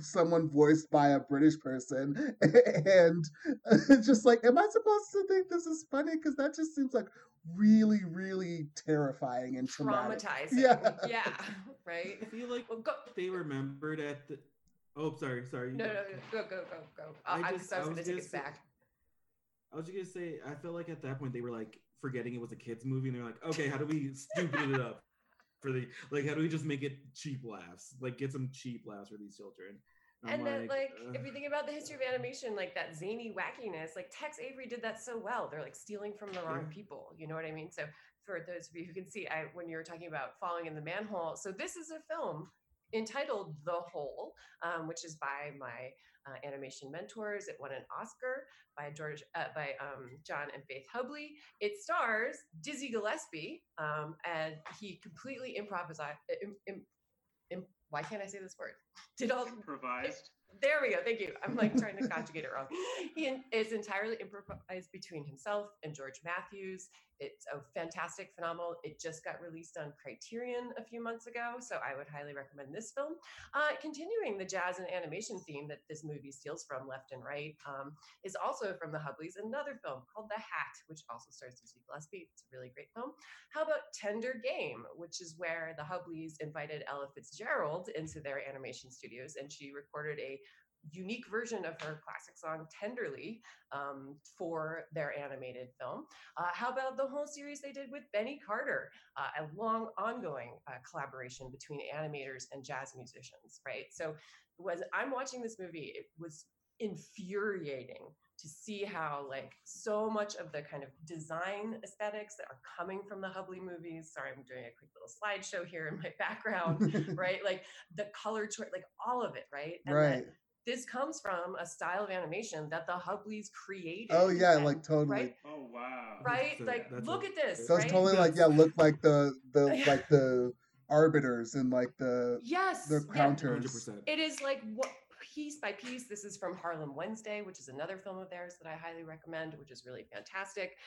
someone voiced by a British person. And just like, am I supposed to think this is funny? Because that just seems like really, really terrifying and traumatizing. Yeah. Right. I feel like they remembered at the... Oh, sorry. No, go. I was going to take it back. I was just going to say, I feel like at that point they were like, forgetting it was a kids movie, and they're like, okay, how do we stupid it up for the, like, how do we just make it cheap laughs, like get some cheap laughs for these children? And then like if you think about the history of animation, like that zany wackiness, like Tex Avery did that so well. They're like stealing from the wrong people, you know what I mean? So for those of you who can see, when you were talking about falling in the manhole, so this is a film entitled The Hole, which is by my animation mentors. It won an Oscar by John and Faith Hubley. It stars Dizzy Gillespie, and he completely improvised. Why can't I say this word? Improvised. There we go. Thank you. I'm like trying to conjugate it wrong. He is entirely improvised between himself and George Matthews. It's a fantastic, phenomenal. It just got released on Criterion a few months ago, so I would highly recommend this film. Continuing the jazz and animation theme that this movie steals from left and right, is also from the Hubleys, another film called The Hat, which also stars Dizzy Gillespie. It's a really great film. How about Tender Game, which is where the Hubleys invited Ella Fitzgerald into their animation studios, and she recorded a unique version of her classic song Tenderly for their animated film. How about the whole series they did with Benny Carter, a long ongoing collaboration between animators and jazz musicians, right? So was I'm watching this movie, it was infuriating to see how like so much of the kind of design aesthetics that are coming from the Hubley movies, sorry, I'm doing a quick little slideshow here in my background, right? Like the color choice, like all of it, right? And right. This comes from a style of animation that the Hubleys created. Oh yeah, and, like totally. Right? Oh wow. Right? That's like look at this. So right? It's totally like look like the like the arbiters and like the the counters. Yeah. 100%. It is like what piece by piece. This is from Harlem Wednesday, which is another film of theirs that I highly recommend, which is really fantastic.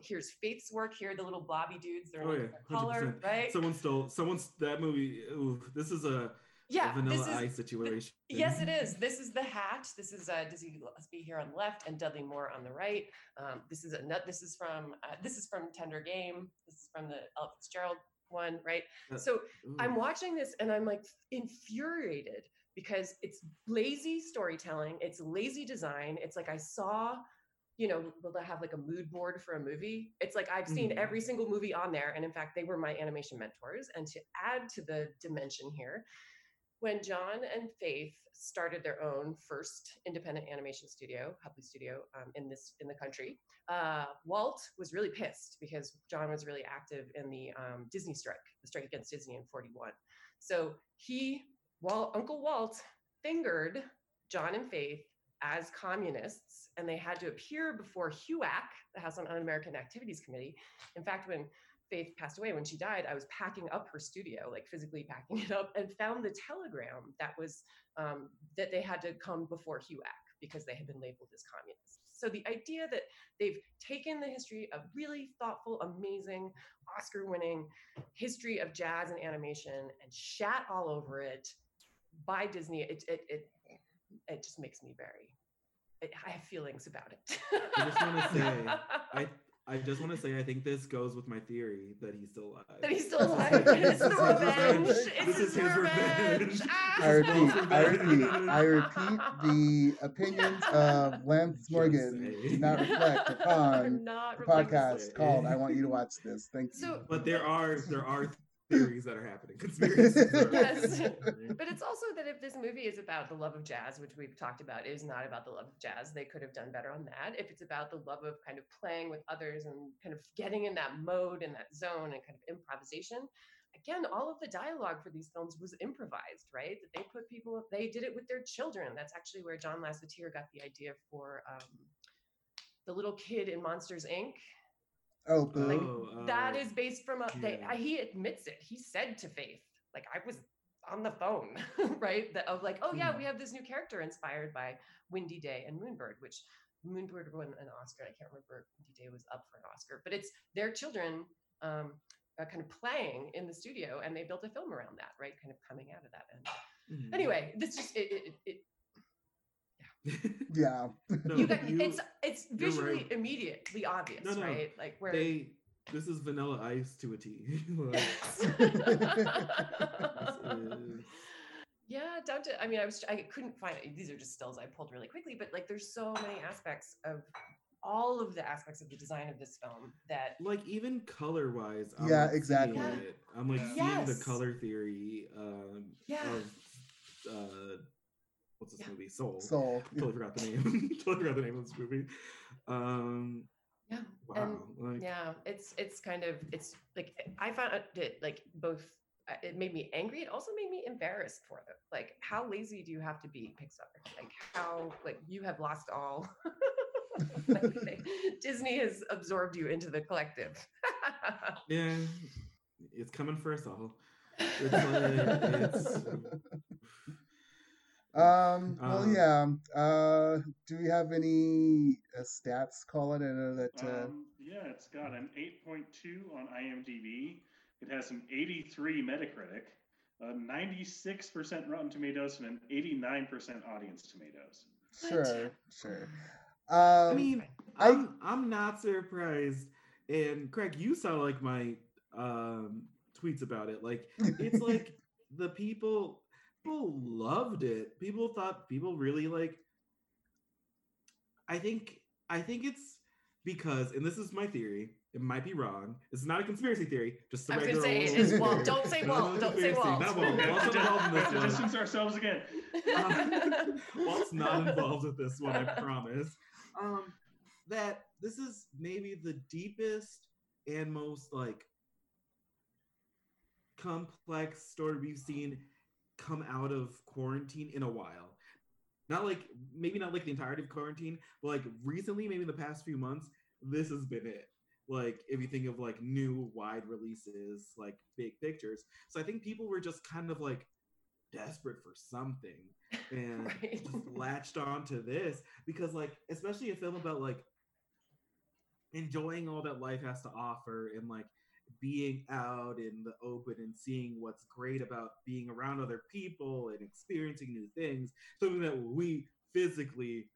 Here's Faith's work. Here are the little blobby dudes. They're in color, right? Someone's that movie. Ooh, this is a Vanilla Ice situation. Yes, it is. This is The Hat. This is Dizzy Gillespie here on the left and Dudley Moore on the right. This is from Tender Game. This is from the Ella Fitzgerald one, right? So I'm watching this and I'm like infuriated because it's lazy storytelling. It's lazy design. It's like I saw, you know, will they have like a mood board for a movie? It's like I've seen every single movie on there. And in fact, they were my animation mentors. And to add to the dimension here, when John and Faith started their own first independent animation studio, Hubley Studio, in the country, Walt was really pissed because John was really active in the Disney strike, the strike against Disney in 41. So Uncle Walt fingered John and Faith as communists, and they had to appear before HUAC, the House on Un-American Activities Committee. In fact, when Faith passed away, when she died, I was packing up her studio, like physically packing it up, and found the telegram that was that they had to come before HUAC because they had been labeled as communists. So the idea that they've taken the history of really thoughtful, amazing, Oscar-winning history of jazz and animation and shat all over it by Disney, it just makes me I have feelings about it. I just want to say, I think this goes with my theory that he's still alive. It's the revenge. This is his revenge. I repeat, the opinions of Lance Morgan do not reflect upon the podcast called "I Want You to Watch This." Thank you. So, but there are theories that are happening. Conspiracies. Yes. But it's also that if this movie is about the love of jazz, which we've talked about, it is not about the love of jazz. They could have done better on that. If it's about the love of kind of playing with others and kind of getting in that mode and that zone and kind of improvisation, again, all of the dialogue for these films was improvised, right? That they did it with their children. That's actually where John Lasseter got the idea for the little kid in Monsters, Inc. Oh, like, that is based from he admits it. He said to Faith, like, I was on the phone, right? We have this new character inspired by Windy Day and Moonbird, which Moonbird won an Oscar. I can't remember if Windy Day was up for an Oscar, but it's their children kind of playing in the studio, and they built a film around that, right? Kind of coming out of that. And anyway, this just yeah. It's visually right. Immediately obvious, no. Right? Like where this is Vanilla Ice to a T. Yeah, down to I couldn't find it. These are just stills I pulled really quickly, but like there's so many aspects of all of the aspects of the design of this film that like even color wise, exactly. I'm like seeing the color theory of what's this movie? Soul. Totally forgot the name. Of this movie. Wow. It's kind of I found it both. It made me angry. It also made me embarrassed for them. Like, how lazy do you have to be, Pixar? Like, how you have lost all. Disney has absorbed you into the collective. Yeah, it's coming for us all. Well, yeah. Do we have any stats? Call it. I know that. Yeah, it's got an 8.2 on IMDb. It has an 83 Metacritic, 96% Rotten Tomatoes, and an 89% Audience Tomatoes. Sure. I mean, I'm not surprised. And Craig, you saw like my tweets about it. Like it's like the people loved it. People really like. I think it's because, and this is my theory. It might be wrong. It's not a conspiracy theory. Just a regular. I was gonna say it's Walt. Don't say Walt. Don't say Walt. Not Walt. Walt's involved in this one. Distance ourselves again. Walt's not involved with this one. I promise. That this is maybe the deepest and most like complex story we've seen come out of quarantine in a while. Not like the entirety of quarantine, but like recently, maybe in the past few months, this has been it. Like if you think of like new wide releases, like big pictures. So I think people were just kind of like desperate for something and right. Just latched on to this because like, especially a film about like enjoying all that life has to offer and like being out in the open and seeing what's great about being around other people and experiencing new things, something that we physically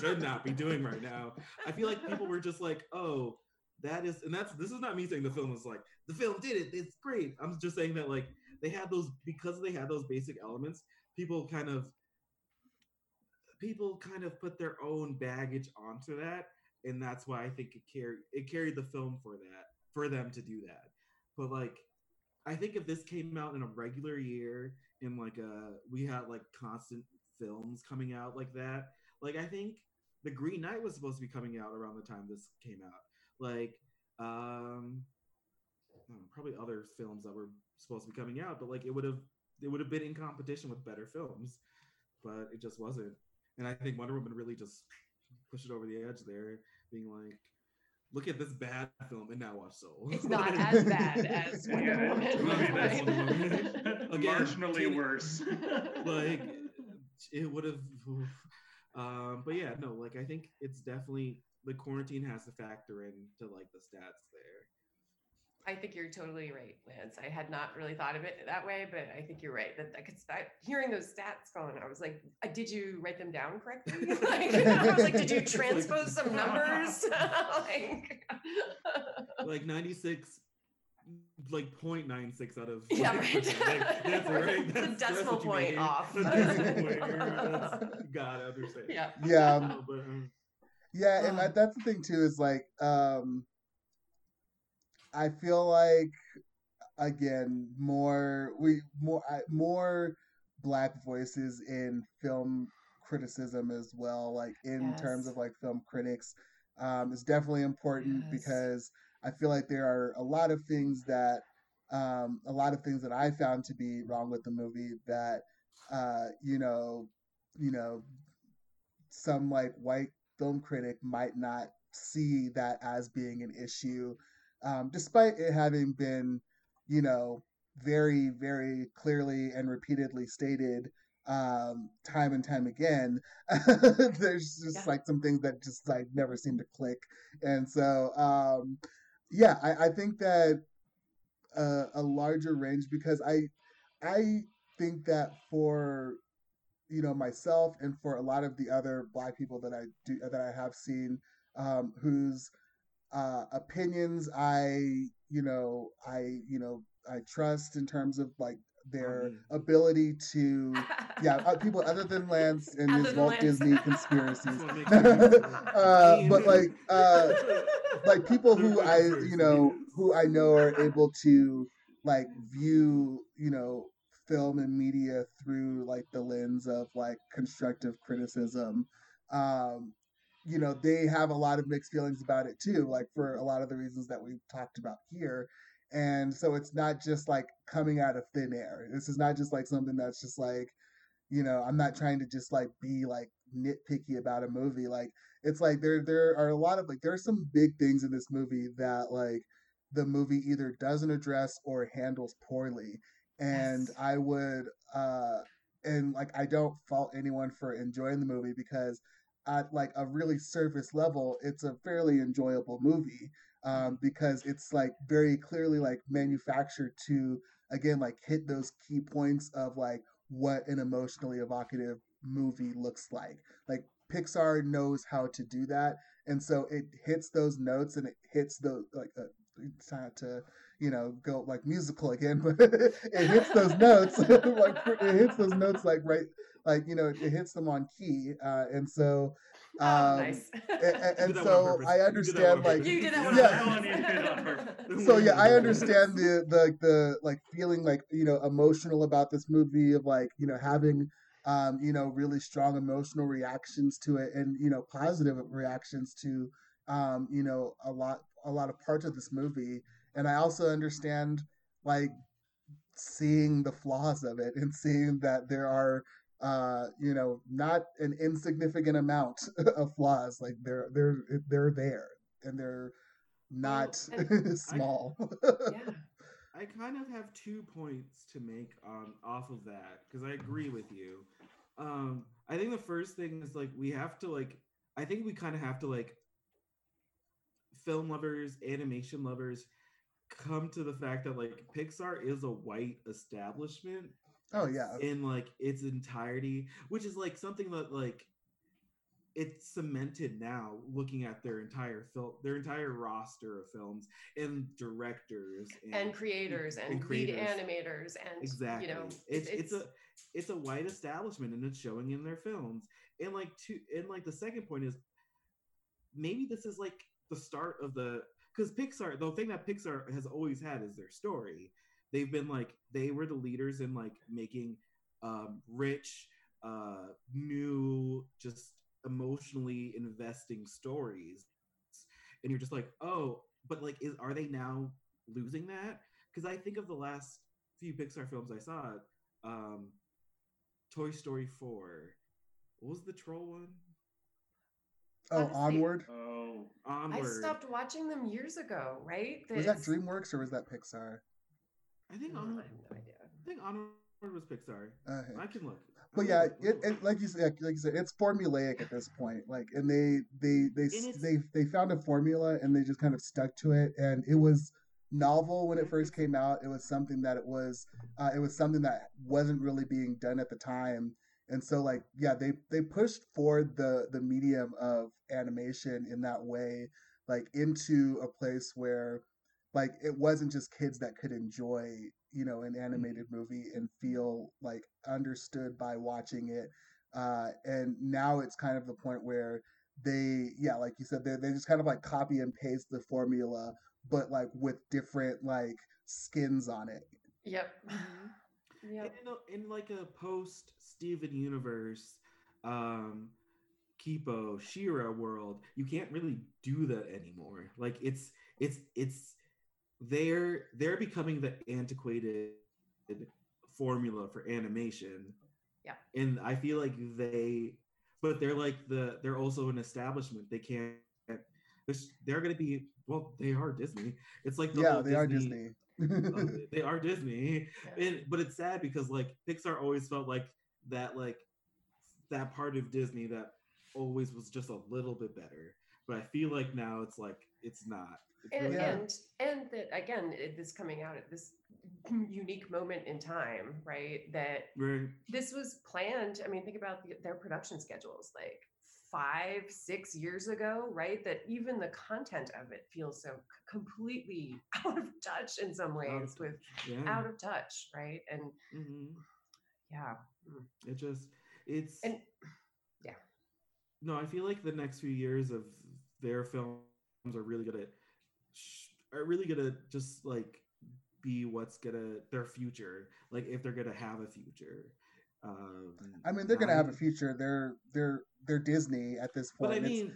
should not be doing right now. I feel like people were just like, oh, that is, and that's, this is not me saying the film was like, the film did it, it's great. I'm just saying that like they had those, because they had those basic elements, people kind of put their own baggage onto that. And that's why I think it carried the film for that, for them to do that. But like, I think if this came out in a regular year and like we had like constant films coming out like that, like I think The Green Knight was supposed to be coming out around the time this came out. Like, I don't know, probably other films that were supposed to be coming out, but like it would have been in competition with better films, but it just wasn't. And I think Wonder Woman really just push it over the edge there, being like, look at this bad film and now watch Soul. It's not as bad as Wonder Woman. Again, marginally worse. Like, it would have... but yeah, no, like, I think it's definitely... The quarantine has to factor into, like, the stats there. I think you're totally right, Lance. I had not really thought of it that way, but I think you're right. That I could start hearing those stats going, I was like, did you write them down correctly? Like, I was like, did you transpose some numbers? Like 96, like 0.96 out of. Yeah, right. Like, that's right. That's decimal point off. God, I understand. Yeah. Yeah, and that's the thing too. Is like. I feel like, again, more Black voices in film criticism as well, like in terms of like film critics, is definitely important because I feel like there are a lot of things that I found to be wrong with the movie that, you know, some like white film critic might not see that as being an issue. Despite it having been, you know, very, very clearly and repeatedly stated time and time again, there's just like some things that just like never seem to click. And so, I think that a larger range, because I think that for, you know, myself and for a lot of the other Black people that I have seen whose opinions I trust in terms of like their ability to people other than Lance and his Walt Disney conspiracies but like people who I know are able to like view, you know, film and media through like the lens of like constructive criticism, you know, they have a lot of mixed feelings about it too, like for a lot of the reasons that we've talked about here. And so it's not just like coming out of thin air. This is not just like something that's just like, you know, I'm not trying to just like be like nitpicky about a movie. Like it's like there are a lot of like, there are some big things in this movie that like the movie either doesn't address or handles poorly. And I would and like I don't fault anyone for enjoying the movie because at like a really surface level, it's a fairly enjoyable movie because it's like very clearly like manufactured to again like hit those key points of like what an emotionally evocative movie looks like. Like Pixar knows how to do that, and so it hits those notes and it hits those like it's not to go like musical again, but it hits those notes like it hits those notes like right like it hits them on key and so nice. And so I understand like you did that yeah. So yeah, I understand the like feeling like emotional about this movie of like having really strong emotional reactions to it and positive reactions to a lot of parts of this movie. And I also understand like seeing the flaws of it and seeing that there are not an insignificant amount of flaws. Like they're there and they're not small. Yeah. I kind of have 2 points to make off of that because I agree with you. I think the first thing is like we have to like I think we kind of have to like film lovers, animation lovers come to the fact that like Pixar is a white establishment. Oh yeah. In like its entirety, which is like something that like it's cemented now looking at their entire film, their entire roster of films and directors and creators and creators. Lead animators and exactly. It's a white establishment and it's showing in their films. And like the second point is maybe this is like the start of because Pixar, the thing that Pixar has always had is their story. They've been like, they were the leaders in like making rich, new, just emotionally investing stories. And you're just like, oh, but like, are they now losing that? Because I think of the last few Pixar films I saw, Toy Story 4, what was the troll one? Oh, Onward? Oh, Onward. I stopped watching them years ago, right? Was that DreamWorks or was that Pixar? I have no idea. I think Onward was Pixar. Okay. I can look. But yeah, it like you said, it's formulaic at this point. Like, and they found a formula and they just kind of stuck to it. And it was novel when it first came out. It was something that it was something that wasn't really being done at the time. And so, like, yeah, they pushed forward the medium of animation in that way, like, into a place where, like, it wasn't just kids that could enjoy, an animated movie and feel, like, understood by watching it. And now it's kind of the point where like you said, they just kind of, like, copy and paste the formula, but, like, with different, like, skins on it. Yep. Yeah, in like a post Steven Universe, Kipo, She-Ra world, you can't really do that anymore. Like it's they're becoming the antiquated formula for animation. Yeah, and I feel like they're like they're also an establishment. They can't. They're going to be they are Disney. It's like they are Disney. They are Disney, yeah. But it's sad because like Pixar always felt like that part of Disney that always was just a little bit better. But I feel like now it's like it's not. And that again, this coming out at this unique moment in time, right? That this was planned. I mean, think about their production schedules, like 5-6 years ago, right? That even the content of it feels so completely out of touch in some ways, out of touch, right? And I feel like the next few years of their films are really gonna just like be what's gonna their future, like if they're gonna have a future. I mean, they're gonna have a future. They're Disney at this point. But I mean,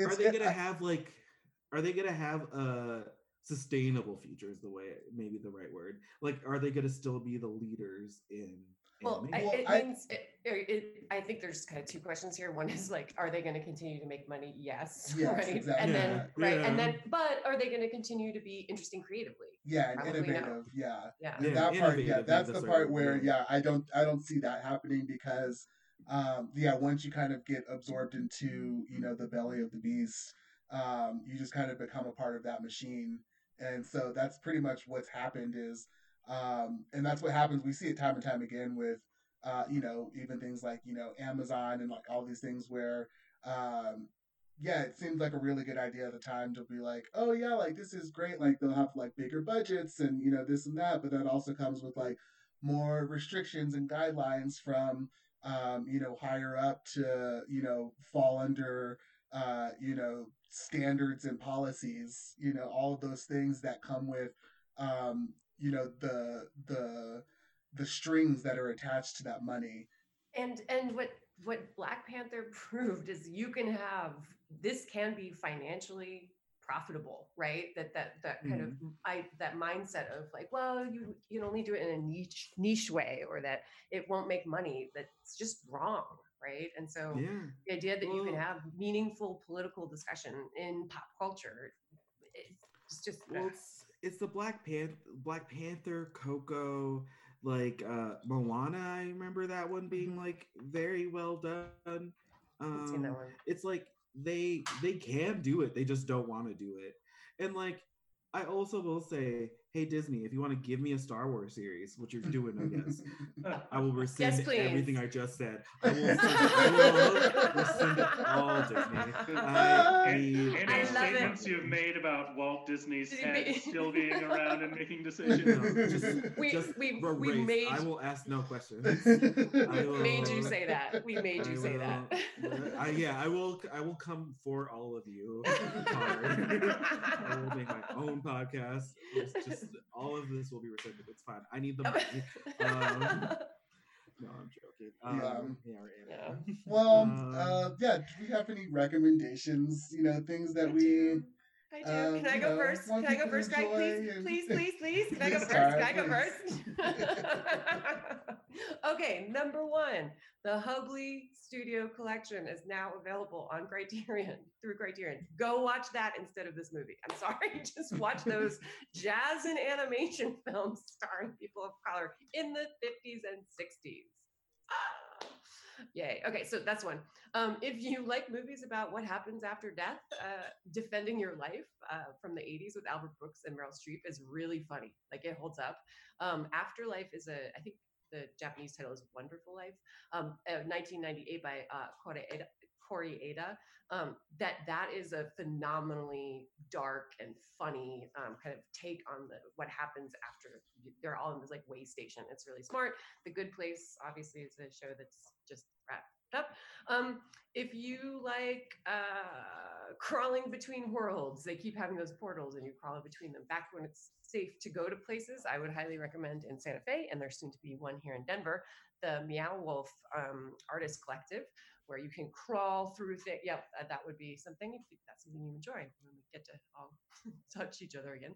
are they gonna have a sustainable future? Is the way maybe the right word? Like, are they gonna still be the leaders in? Well, I think there's kind of two questions here. One is like, are they going to continue to make money? Yes, right? Exactly. And then, yeah. Right, and then, but are they going to continue to be interesting creatively? Yeah, and probably innovative. No. Yeah, that part. Yeah, that's the part where I don't see that happening because, once you kind of get absorbed into the belly of the beast, you just kind of become a part of that machine, and so that's pretty much what's happened is. And that's what happens. We see it time and time again with, even things like, Amazon and like all these things where, it seemed like a really good idea at the time to be like, oh yeah, like this is great. Like they'll have like bigger budgets and, this and that, but that also comes with like more restrictions and guidelines from, higher up to, fall under, standards and policies, all of those things that come with, the strings that are attached to that money. And what Black Panther proved is you can have, this can be financially profitable, right? That kind of, that mindset of like, well, you only do it in a niche way, or that it won't make money. That's just wrong. Right. And so the idea that you can have meaningful political discussion in pop culture, it's just nuts. It's the Black Panther, Coco, like Moana. I remember that one being like very well done. I've seen that one. It's like they can do it. They just don't want to do it. And like I also will say, hey Disney, if you want to give me a Star Wars series, which you're doing, I guess, I will rescind everything I just said. I will rescind all Disney. Any statements you've made about Walt Disney's head still being around and making decisions. No, we made. I will ask no questions. We made you say that. But, I will come for all of you. I will make my own podcast. It's just all of this will be rescinded. It's fine. I need the money. No, I'm joking. Do we have any recommendations? Things that I do. Can I go first? Can I go first, Greg? Please. Can I go first? Okay, number one, the Hubley Studio collection is now available on Criterion. Go watch that instead of this movie. I'm sorry, just watch those jazz and animation films starring people of color in the 50s and 60s. Yay. Okay, so that's one. If you like movies about what happens after death, Defending Your Life from the 80s with Albert Brooks and Meryl Streep is really funny. Like, it holds up. Afterlife is I think the Japanese title is Wonderful Life, 1998 by Corey Ada. That is a phenomenally dark and funny kind of take on what happens after they're all in this like way station. It's really smart. The Good Place obviously is a show that's just wrapped up. If you like crawling between worlds, they keep having those portals and you crawl between them. Back when it's safe to go to places, I would highly recommend in Santa Fe, and there's soon to be one here in Denver, the Meow Wolf Artist Collective, where you can crawl through things. Yep, that would be something, if that's something you enjoy, when we get to all touch each other again.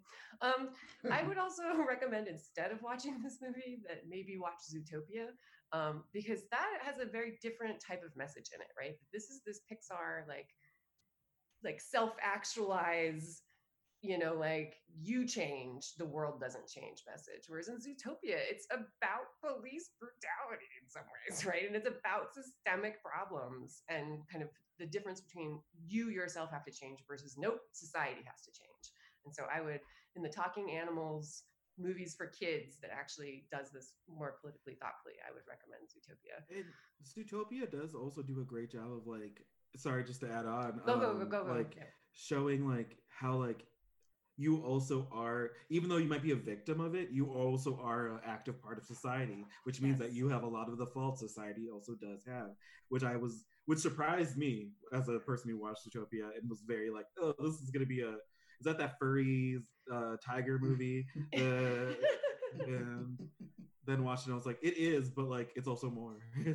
I would also recommend, instead of watching this movie, that maybe watch Zootopia, because that has a very different type of message in it, right? This is this Pixar, like self-actualize, like you change, the world doesn't change message. Whereas in Zootopia, it's about police brutality in some ways, right? And it's about systemic problems and kind of the difference between you yourself have to change versus nope, society has to change. And so I would, in the Talking Animals movies for kids that actually does this more politically thoughtfully, I would recommend Zootopia. And Zootopia does also do a great job of like, sorry, just to add on, go. Like showing like how like, you also are, even though you might be a victim of it, you also are an active part of society, which means that you have a lot of the faults society also does have, which surprised me as a person who watched Zootopia and was very like, oh, this is going to be is that furry tiger movie? And then watching it, I was like, it is, but like, it's also more. There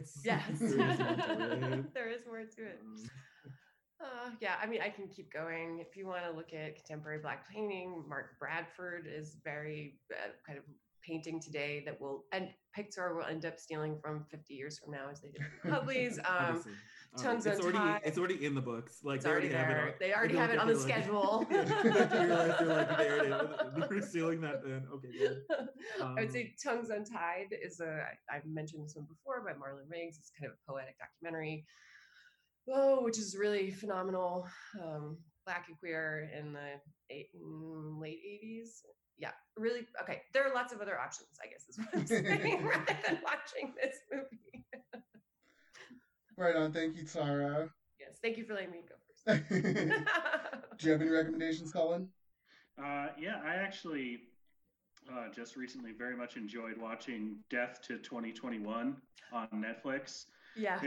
is more to it. I can keep going. If you want to look at contemporary Black painting, Mark Bradford is very kind of painting today that will, and Pixar will end up stealing from 50 years from now as they did Hubley's. Tons of time. It's already in the books. Like they already have it on the schedule. They're stealing that then. Okay, good. I would say Tongues Untied is I've mentioned this one before, by Marlon Riggs. It's kind of a poetic documentary. Oh, which is really phenomenal. Black and queer in the late 80s. Yeah, really. Okay, there are lots of other options, I guess is what I'm saying, rather than watching this movie. Right on. Thank you, Tara. Yes, thank you for letting me go first. Do you have any recommendations, Colin? Yeah, I actually just recently very much enjoyed watching Death to 2021 on Netflix. Yeah,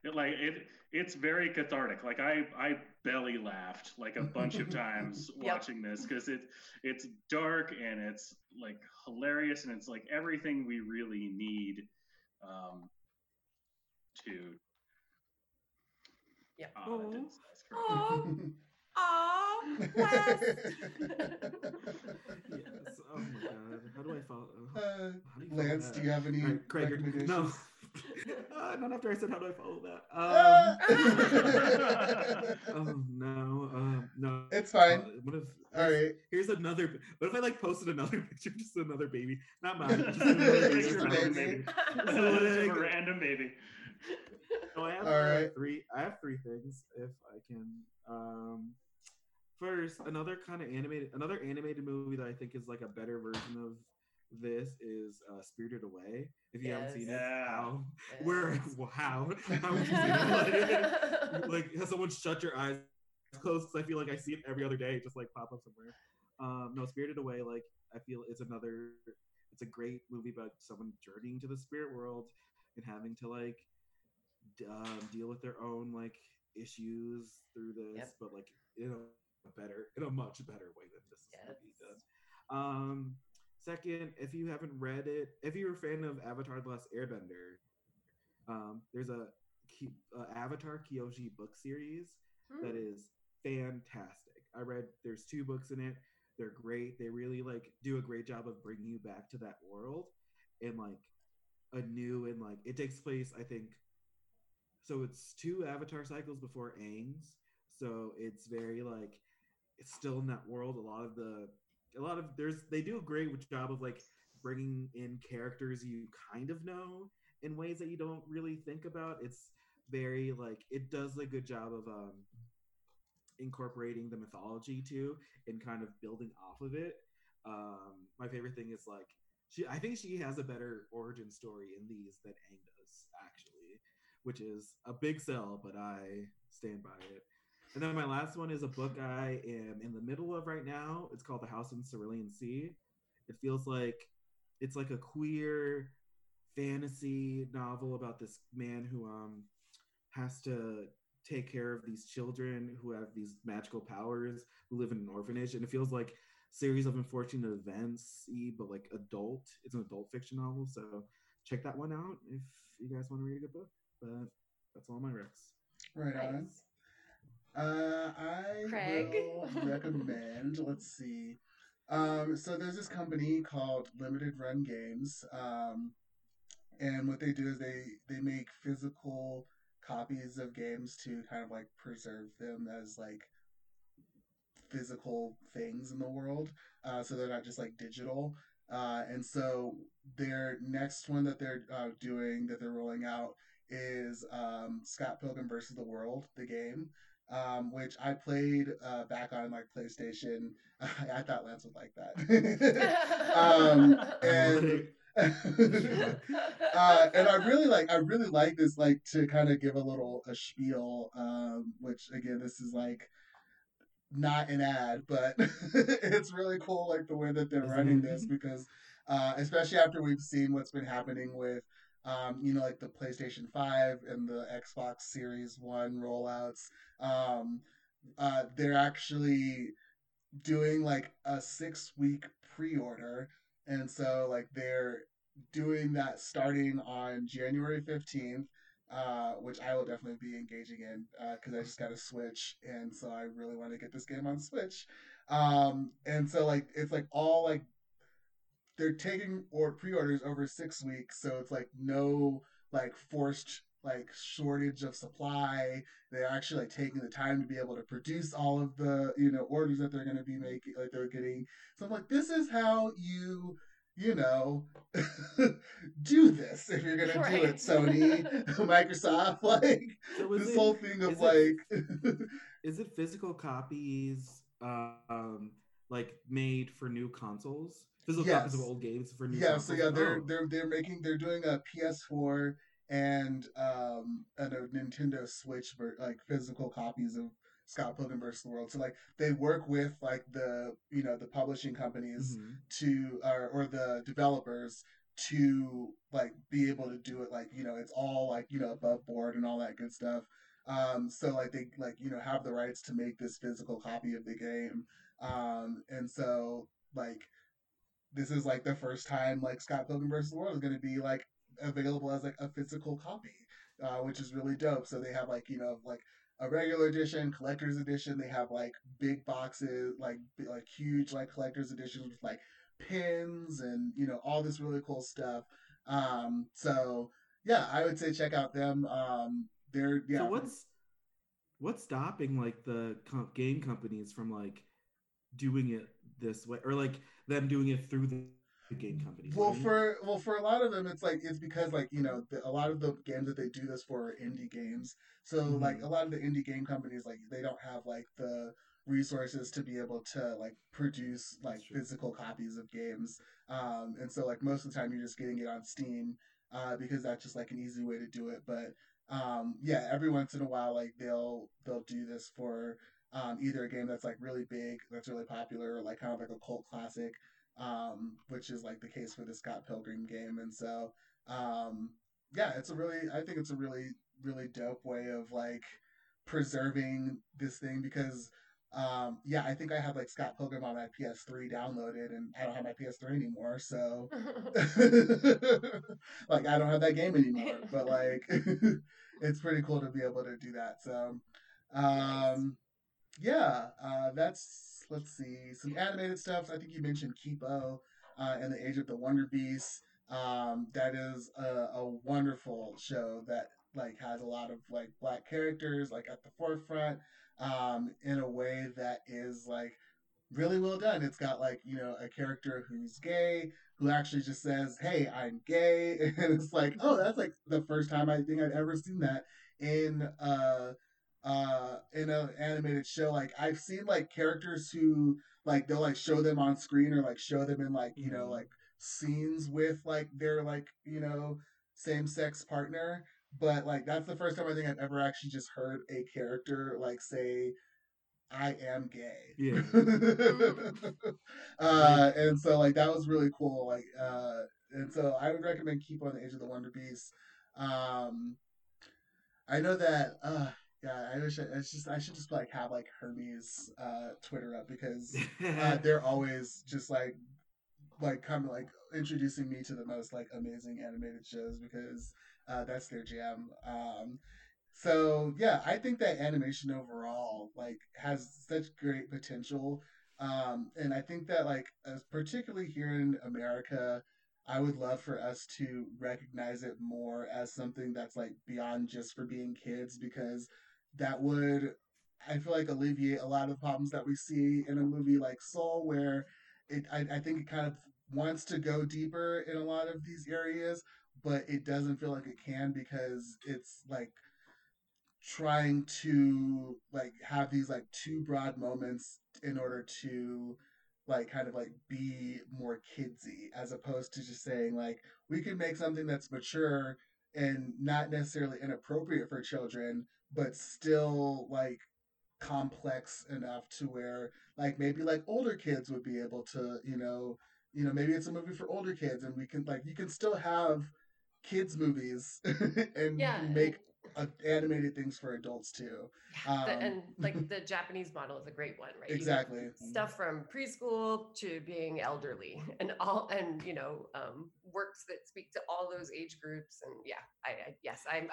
it's very cathartic. Like I belly laughed like a bunch of times watching this because it's dark and it's like hilarious and it's like everything we really need to. Yeah. Oh, Wes! Yes. Oh my God. How do I follow? Lance, do you have any recommendations? No. Not after I said, how do I follow that? Oh no. No. It's fine. Here's another. What if I posted another picture, just another baby? Not mine. Just another baby. Just a random baby. No, I have three. I have three things if I can. First, another animated movie that I think is like a better version of this is Spirited Away. If you haven't seen it, how would you it? Like, has someone shut your eyes closed? Because I feel like I see it every other day, just pop up somewhere. No, Spirited Away. I feel it's a great movie about someone journeying to the spirit world and having to deal with their own issues through this, but in a much better way than this movie does. Second, if you haven't read it, if you're a fan of Avatar: The Last Airbender, there's a Avatar Kyoshi book series that is fantastic. I read there's 2 books in it. They're great. They really do a great job of bringing you back to that world and it takes place, I think. So it's 2 Avatar cycles before Aang's. So it's very it's still in that world. They do a great job of bringing in characters you kind of know in ways that you don't really think about. It's very it does a good job of incorporating the mythology too and kind of building off of it. My favorite thing is I think she has a better origin story in these than Aang does actually, which is a big sell, but I stand by it. And then my last one is a book I am in the middle of right now. It's called The House in Cerulean Sea. It feels it's a queer fantasy novel about this man who has to take care of these children who have these magical powers who live in an orphanage. And it feels like a series of unfortunate events, but adult. It's an adult fiction novel. So check that one out if you guys want to read a good book. But that's all my recs. Right on. I will recommend, let's see. So there's this company called Limited Run Games. And what they do is they make physical copies of games to kind of preserve them as physical things in the world. So they're not just digital. And so their next one that they're doing, that they're rolling out is Scott Pilgrim versus the World, the game. Which I played back on PlayStation. I thought Lance would like that. And I really like this to kind of give a spiel, which again this is not an ad, but it's really cool the way that they're running this because especially after we've seen what's been happening with the PlayStation 5 and the Xbox Series 1 rollouts, they're actually doing a 6-week pre-order. And so they're doing that starting on January 15th, which I will definitely be engaging in because I just got a Switch. And so I really want to get this game on Switch. And so it's all they're taking or pre-orders over 6 weeks, so it's like no like forced like shortage of supply. They're actually like taking the time to be able to produce all of the, you know, orders that they're going to be making, like they're getting. So I'm like, this is how you know, do this if you're gonna do it, Sony, Microsoft, like so this whole thing of like, is it physical copies, like made for new consoles? Physical copies of old games for new consoles? So they're doing a PS4 and a Nintendo Switch, like physical copies of Scott Pilgrim versus the World. So like they work with like the, you know, the publishing companies to or the developers to like be able to do it, like, you know, it's all like, you know, above board and all that good stuff. So like they like, you know, have the rights to make this physical copy of the game. And so like this is like the first time like Scott Pilgrim versus the World is going to be like available as like a physical copy, which is really dope. So they have like, you know, like a regular edition, collector's edition. They have like big boxes, like huge like collector's editions with like pins and, you know, all this really cool stuff. So yeah, I would say check out them. They're So what's stopping like the game companies from like doing it this way, or like them doing it through the game companies? For a lot of them, it's like it's because like, you know, a lot of the games that they do this for are indie games. So like a lot of the indie game companies, like they don't have like the resources to be able to like produce like physical copies of games, and so like most of the time you're just getting it on Steam, because that's just like an easy way to do it. But yeah, every once in a while like they'll do this for either a game that's like really big, that's really popular, or like kind of like a cult classic, which is like the case for the Scott Pilgrim game. And so yeah, I think it's a really dope way of like preserving this thing, because yeah, I think I have like Scott Pilgrim on my PS3 downloaded, and I don't have my PS3 anymore, so like I don't have that game anymore, but like it's pretty cool to be able to do that. So yeah, that's, let's see, some animated stuff. I think you mentioned Kipo and the Age of the Wonder Beast. That is a wonderful show that like has a lot of like Black characters like at the forefront, in a way that is like really well done. It's got like, you know, a character who's gay, who actually just says, "Hey, I'm gay," and it's like, oh, that's like the first time I think I've ever seen that in an animated show. Like I've seen like characters who like they'll like show them on screen, or like show them in like, you know, like scenes with like their like, you know, same-sex partner, but like that's the first time I think I've ever actually just heard a character like say, "I am gay." Yeah. And so like that was really cool. Like and so I would recommend Keep on the Age of the Wonder Beast. I know that yeah, I should just like have like Hermes Twitter up, because they're always just like come like introducing me to the most like amazing animated shows, because that's their jam. So yeah, I think that animation overall like has such great potential, and I think that like particularly here in America, I would love for us to recognize it more as something that's like beyond just for being kids, because that would, I feel like, alleviate a lot of problems that we see in a movie like Soul, where I think it kind of wants to go deeper in a lot of these areas, but it doesn't feel like it can, because it's like trying to like have these like too broad moments in order to like kind of like be more kidsy, as opposed to just saying like we can make something that's mature and not necessarily inappropriate for children, but still like complex enough to where like maybe like older kids would be able to, you know, maybe it's a movie for older kids, and we can like, you can still have kids movies and make animated things for adults too. And like the Japanese model is a great one, right? Exactly. Stuff from preschool to being elderly and all, and you know, works that speak to all those age groups. And yeah, I'm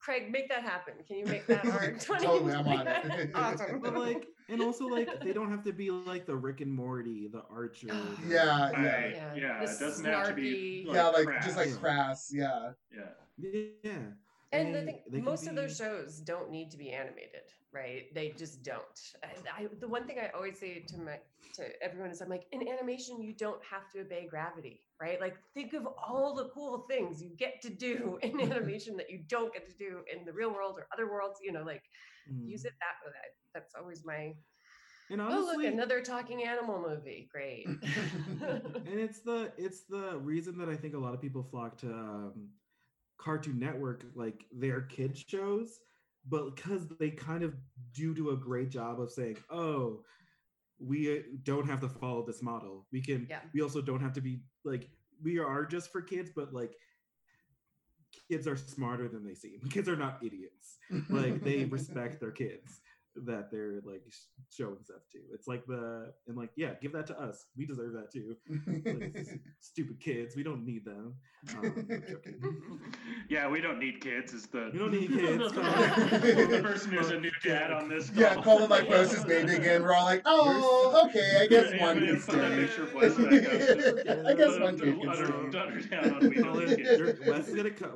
Craig, make that happen. Can you make that art? Totally, I'm on it. Awesome. But like, and also like, they don't have to be like the Rick and Morty, the Archer. Yeah. It doesn't have to be like crass. Just like crass. Yeah. And the thing, most of those shows don't need to be animated, right? They just don't. I, the one thing I always say to everyone is, I'm like, in animation, you don't have to obey gravity, right? Like, think of all the cool things you get to do in animation that you don't get to do in the real world or other worlds. You know, like, use it that way. That's always my. And honestly, look, another talking animal movie. Great. And it's the reason that I think a lot of people flock to. Cartoon Network, like their kids shows, but because they kind of do a great job of saying, oh, we don't have to follow this model. We can, we also don't have to be like, we are just for kids, but like kids are smarter than they seem. Kids are not idiots. Like they respect their kids that they're like showing stuff to. It's like give that to us. We deserve that too. Like, stupid kids. We don't need them. We don't need kids. You don't need kids. The person who's a new dad on this. Yeah, Colin like posts his name again. We're all like, oh, okay. I guess one needs to. I guess one needs.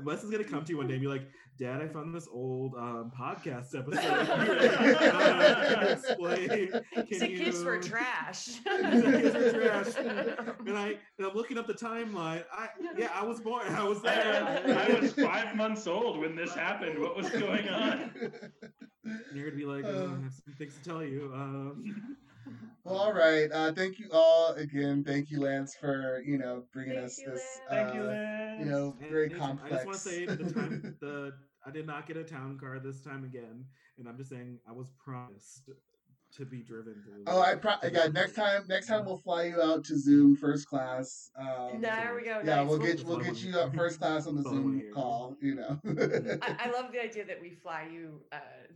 Wes is gonna come to you one day and be like, Dad, I found this old podcast episode. Kids were trash. And I'm looking up the timeline. I was born. I was there. I was 5 months old when this happened. What was going on? And you're gonna be like, I have some things to tell you. Well, all right. Thank you all again. Thank you, Lance, for bringing us this. You know, very complex. I just want to say I did not get a town car this time again, and I'm just saying I was promised to be driven through. Oh, next time we'll fly you out to Zoom first class. There we go. Yeah, nice. We'll get you up first class on the Zoom call. You know, I love the idea that we fly you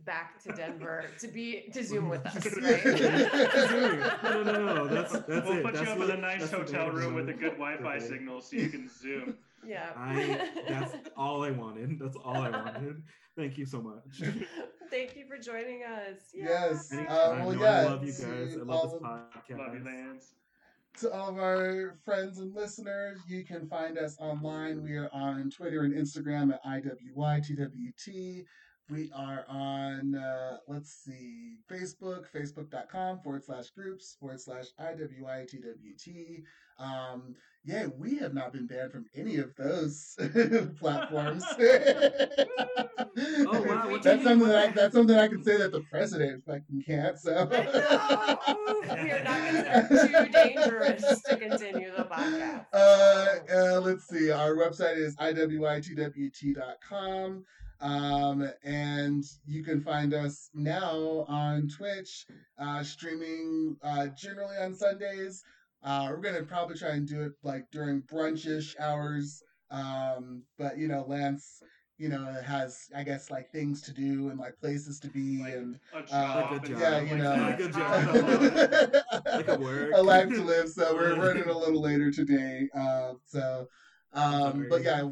back to Denver to Zoom with us. Right? No. That's we'll it. Put that's you up in a nice hotel room with a good Wi-Fi signal so you can Zoom. Yeah. That's all I wanted. Thank you so much. Thank you for joining us. Yeah. Yes. I love you guys. I love this podcast. Love you, Lance. To all of our friends and listeners, you can find us online. We are on Twitter and Instagram at IWYTWT. We are on, Facebook, facebook.com/groups/IWYTWT. We have not been banned from any of those platforms. Oh, wow. That's something I can say that the president fucking can't. So we are not going to be too dangerous to continue the podcast. Let's see. Our website is IWYTWT.com. And you can find us now on Twitch, streaming generally on Sundays. We're going to probably try and do it like during brunch-ish hours. But, you know, Lance, you know, has, I guess, like things to do and like places to be. Like and a job. Like a job. Yeah, you know. Like a job. Like a work. A life to live. So we're running a little later today.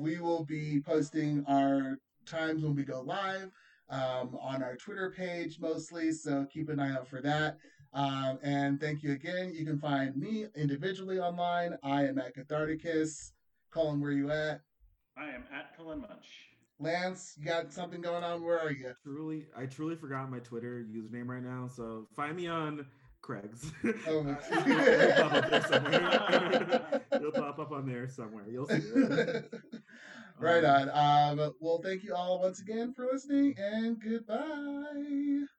We will be posting our times when we go live on our Twitter page mostly. So keep an eye out for that. And thank you again. You can find me individually online. I am at Catharticus. Colin, where are you at? I am at Colin Munch. Lance, you got something going on? Where are you? I truly forgot my Twitter username right now. So find me on Craig's. Oh my God. It'll pop up on there somewhere. You'll see it. Right on. Well, thank you all once again for listening, and goodbye.